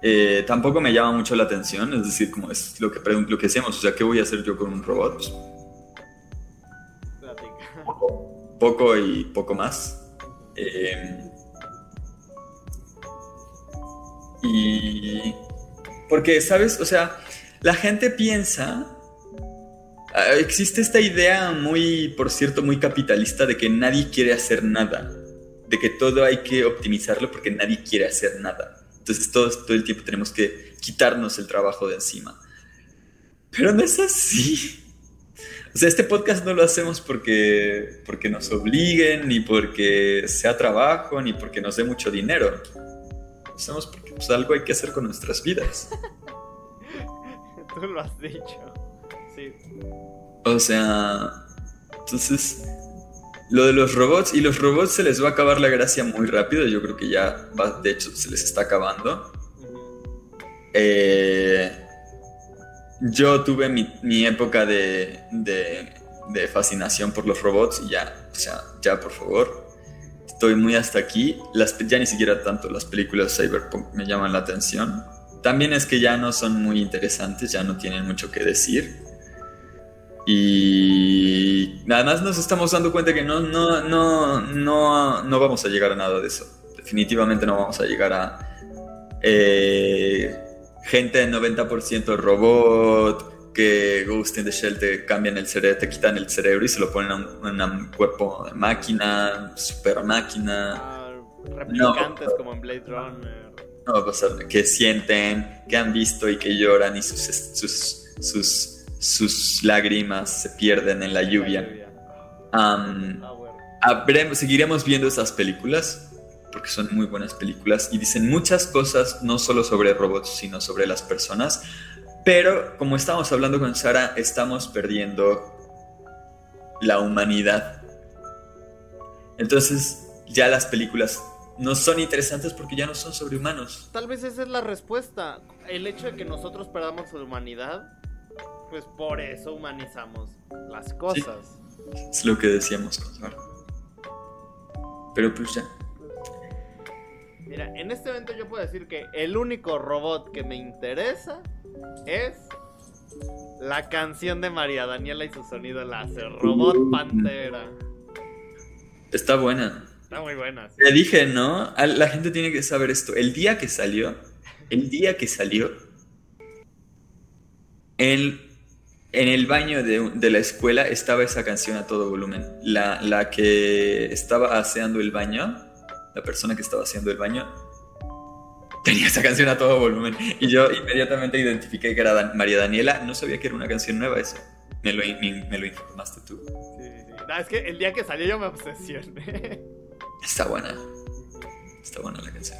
Eh, tampoco me llama mucho la atención, es decir, como es lo que, lo que hacemos. O sea, ¿qué voy a hacer yo con un robot? Pues... Poco, poco y poco más. Eh... Y... Porque, ¿sabes? O sea, la gente piensa... Existe esta idea muy, por cierto, muy capitalista de que nadie quiere hacer nada. De que todo hay que optimizarlo porque nadie quiere hacer nada. Entonces todos, todo el tiempo tenemos que quitarnos el trabajo de encima. Pero no es así. O sea, este podcast no lo hacemos porque, porque nos obliguen, ni porque sea trabajo, ni porque nos dé mucho dinero. Lo hacemos porque pues, algo hay que hacer con nuestras vidas. Tú lo has dicho. Sí. O sea, entonces, lo de los robots, y los robots se les va a acabar la gracia muy rápido. Yo creo que ya, va, de hecho, se les está acabando. Eh, yo tuve mi, mi época de, de, de fascinación por los robots y ya, o sea, ya por favor, estoy muy hasta aquí. Las, ya ni siquiera tanto las películas cyberpunk me llaman la atención. También es que ya no son muy interesantes, ya no tienen mucho que decir. Y además nos estamos dando cuenta que no, no, no, no, no vamos a llegar a nada de eso. Definitivamente no vamos a llegar a eh, gente de noventa por ciento robot, que Ghost in the Shell te cambian el cerebro, te quitan el cerebro y se lo ponen a un, a un cuerpo de máquina, super máquina. Uh, replicantes no, como en Blade Runner. No va a pasar, que sienten, que han visto y que lloran y sus sus sus sus lágrimas se pierden en la lluvia. Um, habremos, seguiremos viendo esas películas porque son muy buenas películas y dicen muchas cosas, no solo sobre robots, sino sobre las personas. Pero, como estábamos hablando con Sara, estamos perdiendo la humanidad. Entonces, ya las películas no son interesantes porque ya no son sobre humanos. Tal vez esa es la respuesta. El hecho de que nosotros perdamos la humanidad, pues por eso humanizamos las cosas. Sí, es lo que decíamos con Sara. Pero pues ya. Mira, en este evento yo puedo decir que el único robot que me interesa es la canción de María Daniela y su sonido láser, Robot Pantera. Está buena. Está muy buena. Le sí. dije, ¿no? La gente tiene que saber esto. El día que salió, el día que salió, el... en el baño de, de la escuela estaba esa canción a todo volumen. La, la que estaba aseando el baño, la persona que estaba haciendo el baño, tenía esa canción a todo volumen. Y yo inmediatamente identifiqué que era Dan- María Daniela. No sabía que era una canción nueva eso. Me lo, me, me lo informaste tú. Sí, sí. No, es que el día que salió yo me obsesioné. Está buena. Está buena la canción.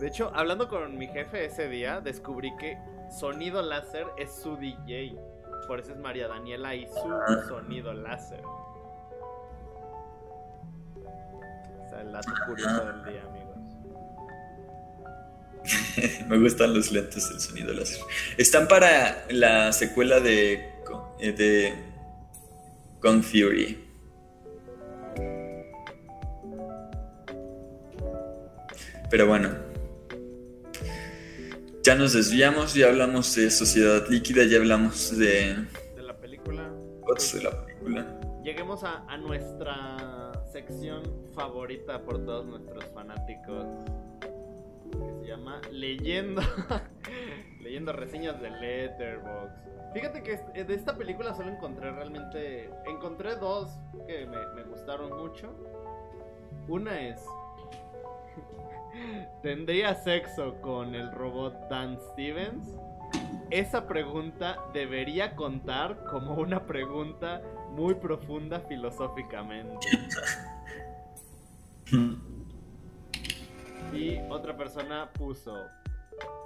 De hecho, hablando con mi jefe ese día, descubrí que Sonido Láser es su D J. Por eso es María Daniela y su sonido láser. O sea, el dato curioso del día, amigos. Me gustan los lentes del sonido láser. Están para la secuela de de Kung Fury. Pero bueno. Ya nos desviamos, ya hablamos de Sociedad Líquida, ya hablamos de... De la película. De la película. Lleguemos a, a nuestra sección favorita por todos nuestros fanáticos, que se llama Leyendo, leyendo reseñas de Letterboxd. Fíjate que de esta película solo encontré realmente... Encontré dos que me, me gustaron mucho. Una es... ¿Tendría sexo con el robot Dan Stevens? Esa pregunta debería contar como una pregunta muy profunda filosóficamente. Y otra persona puso: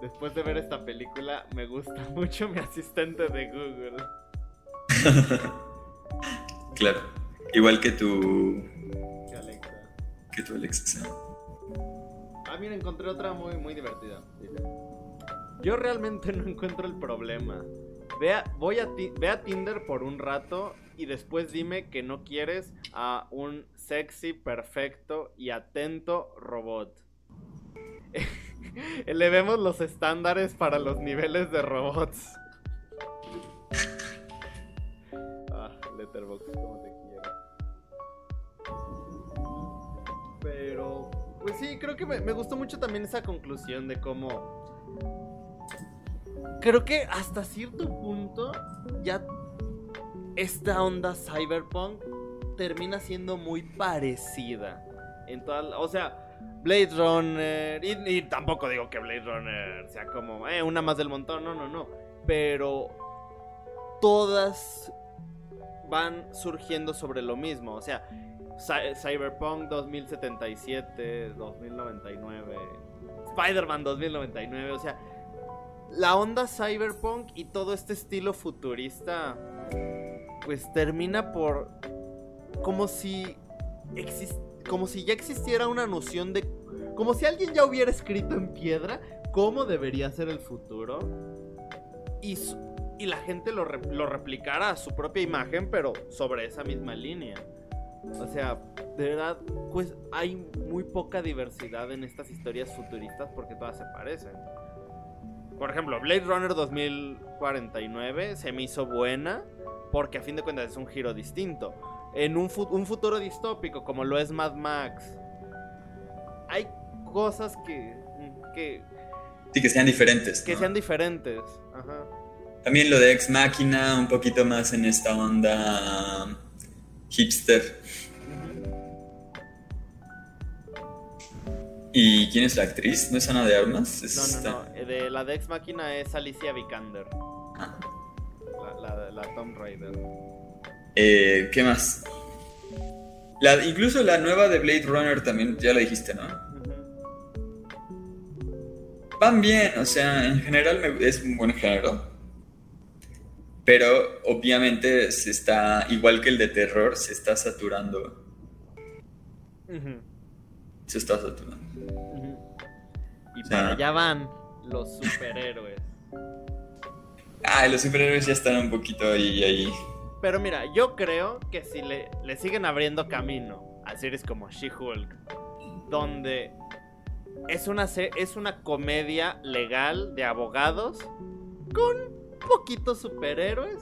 después de ver esta película, me gusta mucho mi asistente de Google. Claro, igual que tu... Que Alexa. Que tu Alexa, ¿no? Ah, mira, encontré otra muy, muy divertida. Dice: yo realmente no encuentro el problema. Ve a, voy a ti, ve a Tinder por un rato y después dime que no quieres a un sexy, perfecto y atento robot. Elevemos los estándares para los niveles de robots. Ah, Letterboxd, como te quiero. Pero... pues sí, creo que me, me gustó mucho también esa conclusión de cómo... Creo que hasta cierto punto ya esta onda cyberpunk termina siendo muy parecida. En toda la, o sea, Blade Runner... Y, y tampoco digo que Blade Runner sea como eh, una más del montón, no, no, no. Pero todas van surgiendo sobre lo mismo. O sea, Cyberpunk dos mil setenta y siete, dos mil noventa y nueve, Spider-Man dos mil noventa y nueve, o sea, la onda cyberpunk y todo este estilo futurista pues termina por como si exist, como si ya existiera una noción de, como si alguien ya hubiera escrito en piedra cómo debería ser el futuro y, su, y la gente lo, lo replicara a su propia imagen, pero sobre esa misma línea. O sea, de verdad, pues hay muy poca diversidad en estas historias futuristas porque todas se parecen. Por ejemplo, Blade Runner dos mil cuarenta y nueve se me hizo buena porque a fin de cuentas es un giro distinto. En un, fu- un futuro distópico como lo es Mad Max, hay cosas que... que sí, que sean diferentes. Que ¿no? sean diferentes, ajá. También lo de Ex Machina, un poquito más en esta onda hipster. ¿Y quién es la actriz? ¿No es Ana de Armas? Es no, no, esta... no. De, la de Ex Machina es Alicia Vikander. Ah. La, la, la Tomb Raider. Eh, ¿Qué más? La, incluso la nueva de Blade Runner también, ya la dijiste, ¿no? Uh-huh. Van bien, o sea, en general me, es un buen género. Pero obviamente se está, igual que el de terror, se está saturando. Uh-huh. Se está saturando. Y para ah. allá van los superhéroes. Ah, los superhéroes ya están un poquito ahí, ahí. Pero mira, yo creo que si le, le siguen abriendo camino a series como She-Hulk, donde es una, es una comedia legal de abogados con poquitos superhéroes,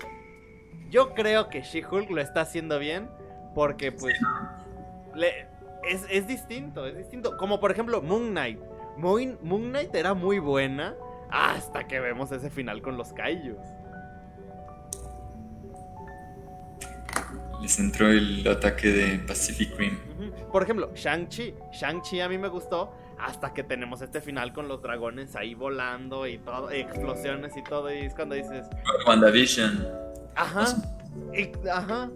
yo creo que She-Hulk lo está haciendo bien porque pues le, es, es distinto, es distinto. Como por ejemplo Moon Knight. Moon, Moon Knight era muy buena hasta que vemos ese final con los kaijus. Les entró el ataque de Pacific Rim. Uh-huh. Por ejemplo, Shang-Chi. Shang-Chi a mí me gustó hasta que tenemos este final con los dragones ahí volando y todo, y explosiones y todo. Y es cuando dices... WandaVision. Ajá. Y, ajá.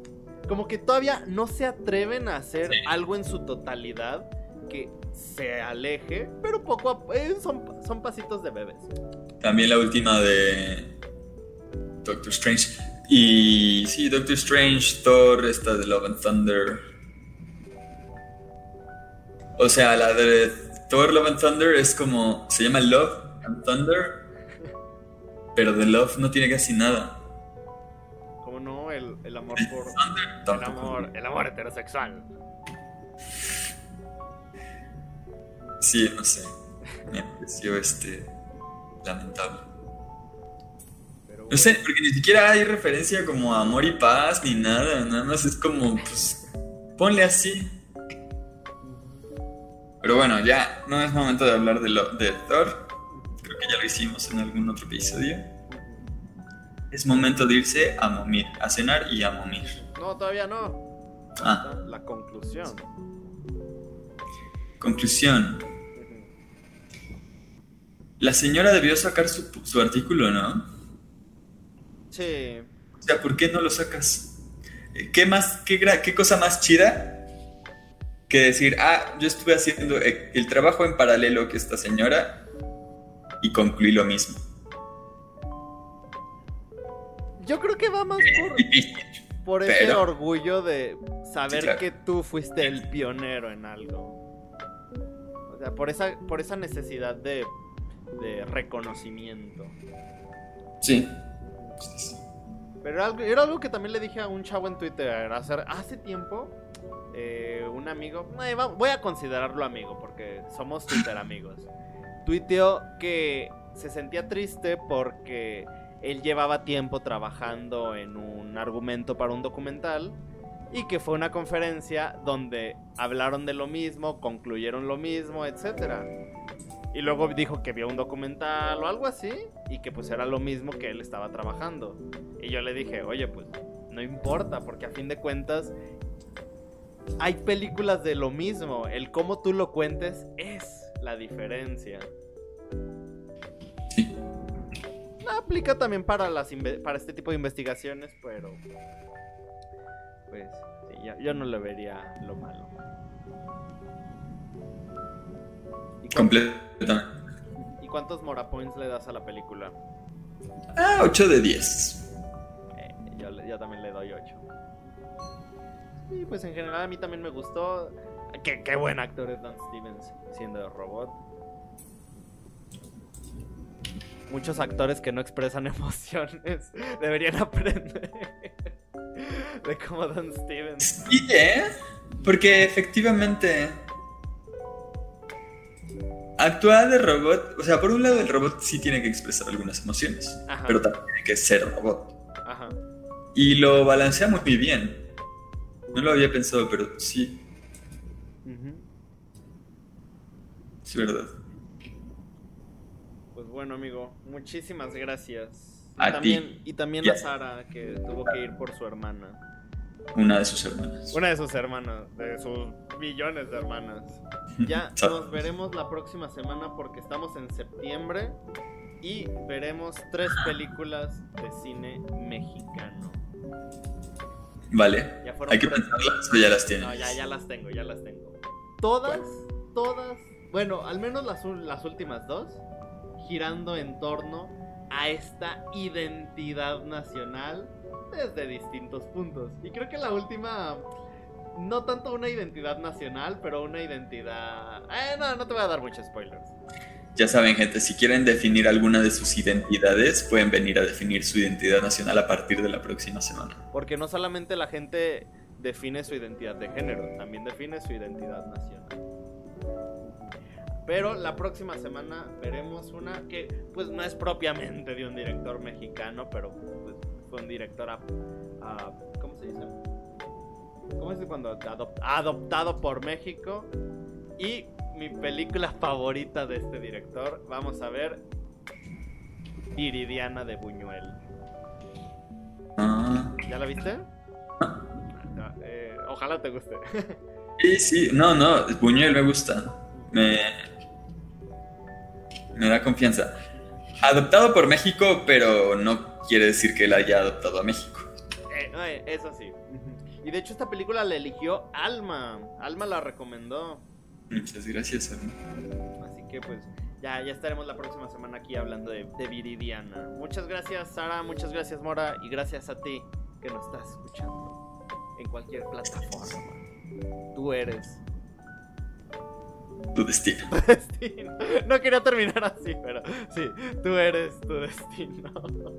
Como que todavía no se atreven a hacer sí. algo en su totalidad que se aleje, pero poco a, eh, son, son pasitos de bebés. También la última de Doctor Strange. Y sí, Doctor Strange, Thor, esta de Love and Thunder. O sea, la de Thor Love and Thunder es como... se llama Love and Thunder, pero de Love no tiene casi nada. ¿Cómo no? El, el amor por... Thunder, el amor, el amor heterosexual. Sí, no sé. Me pareció este... lamentable. Pero bueno. No sé, porque ni siquiera hay referencia como a amor y paz ni nada. Nada más es como, pues, ponle así. Pero bueno, ya no es momento de hablar de, lo, de Thor. Creo que ya lo hicimos en algún otro episodio. Es momento de irse a momir, a cenar y a momir. No, todavía no. Ah. La conclusión. Conclusión. La señora debió sacar su, su artículo, ¿no? Sí. O sea, ¿por qué no lo sacas? ¿Qué más, qué, gra- qué cosa más chida que decir, ah, yo estuve haciendo el trabajo en paralelo que esta señora y concluí lo mismo? Yo creo que va más por, por ese Pero, orgullo de saber sí, claro. que tú fuiste el pionero en algo. O sea, por esa, por esa necesidad de... de reconocimiento. Sí. Pero era algo, era algo que también le dije a un chavo en Twitter hace, hace tiempo. Eh, un amigo, eh, va, voy a considerarlo amigo porque somos Twitter amigos. Tuiteó que se sentía triste porque él llevaba tiempo trabajando en un argumento para un documental y que fue una conferencia donde hablaron de lo mismo, concluyeron lo mismo, etcétera. Y luego dijo que vio un documental o algo así y que pues era lo mismo que él estaba trabajando. Y yo le dije, oye, pues no importa, porque a fin de cuentas hay películas de lo mismo. El cómo tú lo cuentes es la diferencia. Sí. No aplica también para, las inve- para este tipo de investigaciones, pero pues sí, yo, yo no le vería lo malo. ¿Y cuántos, completa. ¿Y cuántos morapoints le das a la película? Ah, ocho de diez. Eh, yo, yo también le doy ocho. Y pues en general a mí también me gustó. Qué, qué buen actor es Dan Stevens siendo robot. Muchos actores que no expresan emociones deberían aprender de cómo Dan Stevens. Sí, ¿eh? Porque efectivamente actúa de robot. O sea, por un lado el robot sí tiene que expresar algunas emociones. Ajá. Pero también tiene que ser robot. Ajá. Y lo balancea muy bien. No lo había pensado, pero sí. Uh-huh. Sí, verdad. Pues bueno, amigo, muchísimas gracias. A también, ti. Y también yeah. a Sara, que tuvo que ir por su hermana. Una de sus hermanas. Una de sus hermanas, de sus millones de hermanas. Ya nos veremos la próxima semana porque estamos en septiembre y veremos tres películas de cine mexicano. Vale, hay que pensarlas o ya las tienes. No, ya, ya las tengo, ya las tengo. Todas, bueno. todas, bueno, al menos las, las últimas dos, girando en torno a esta identidad nacional desde distintos puntos. Y creo que la última, no tanto una identidad nacional, pero una identidad... Eh, no, no te voy a dar muchos spoilers. Ya saben, gente, si quieren definir alguna de sus identidades, pueden venir a definir su identidad nacional a partir de la próxima semana. Porque no solamente la gente define su identidad de género, también define su identidad nacional. Pero la próxima semana veremos una que, pues, no es propiamente de un director mexicano, pero pues, fue un director a, a, ¿cómo se dice? ¿Cómo se dice cuando adop, adoptado por México? Y mi película favorita de este director, vamos a ver Viridiana de Buñuel. ¿Ya la viste? No, eh, ojalá te guste. Sí, sí, no, no, Buñuel me gusta. Me, me da confianza. Adoptado por México, pero no quiere decir que él haya adoptado a México. Eh, no, eso sí. Y de hecho esta película la eligió Alma. Alma la recomendó. Muchas gracias, Alma. Así que pues ya, ya estaremos la próxima semana aquí hablando de, de Viridiana. Muchas gracias, Sara, muchas gracias, Mora. Y gracias a ti que nos estás escuchando en cualquier plataforma. Tú eres tu destino. Tu destino. No quería terminar así, pero sí, tú eres tu destino.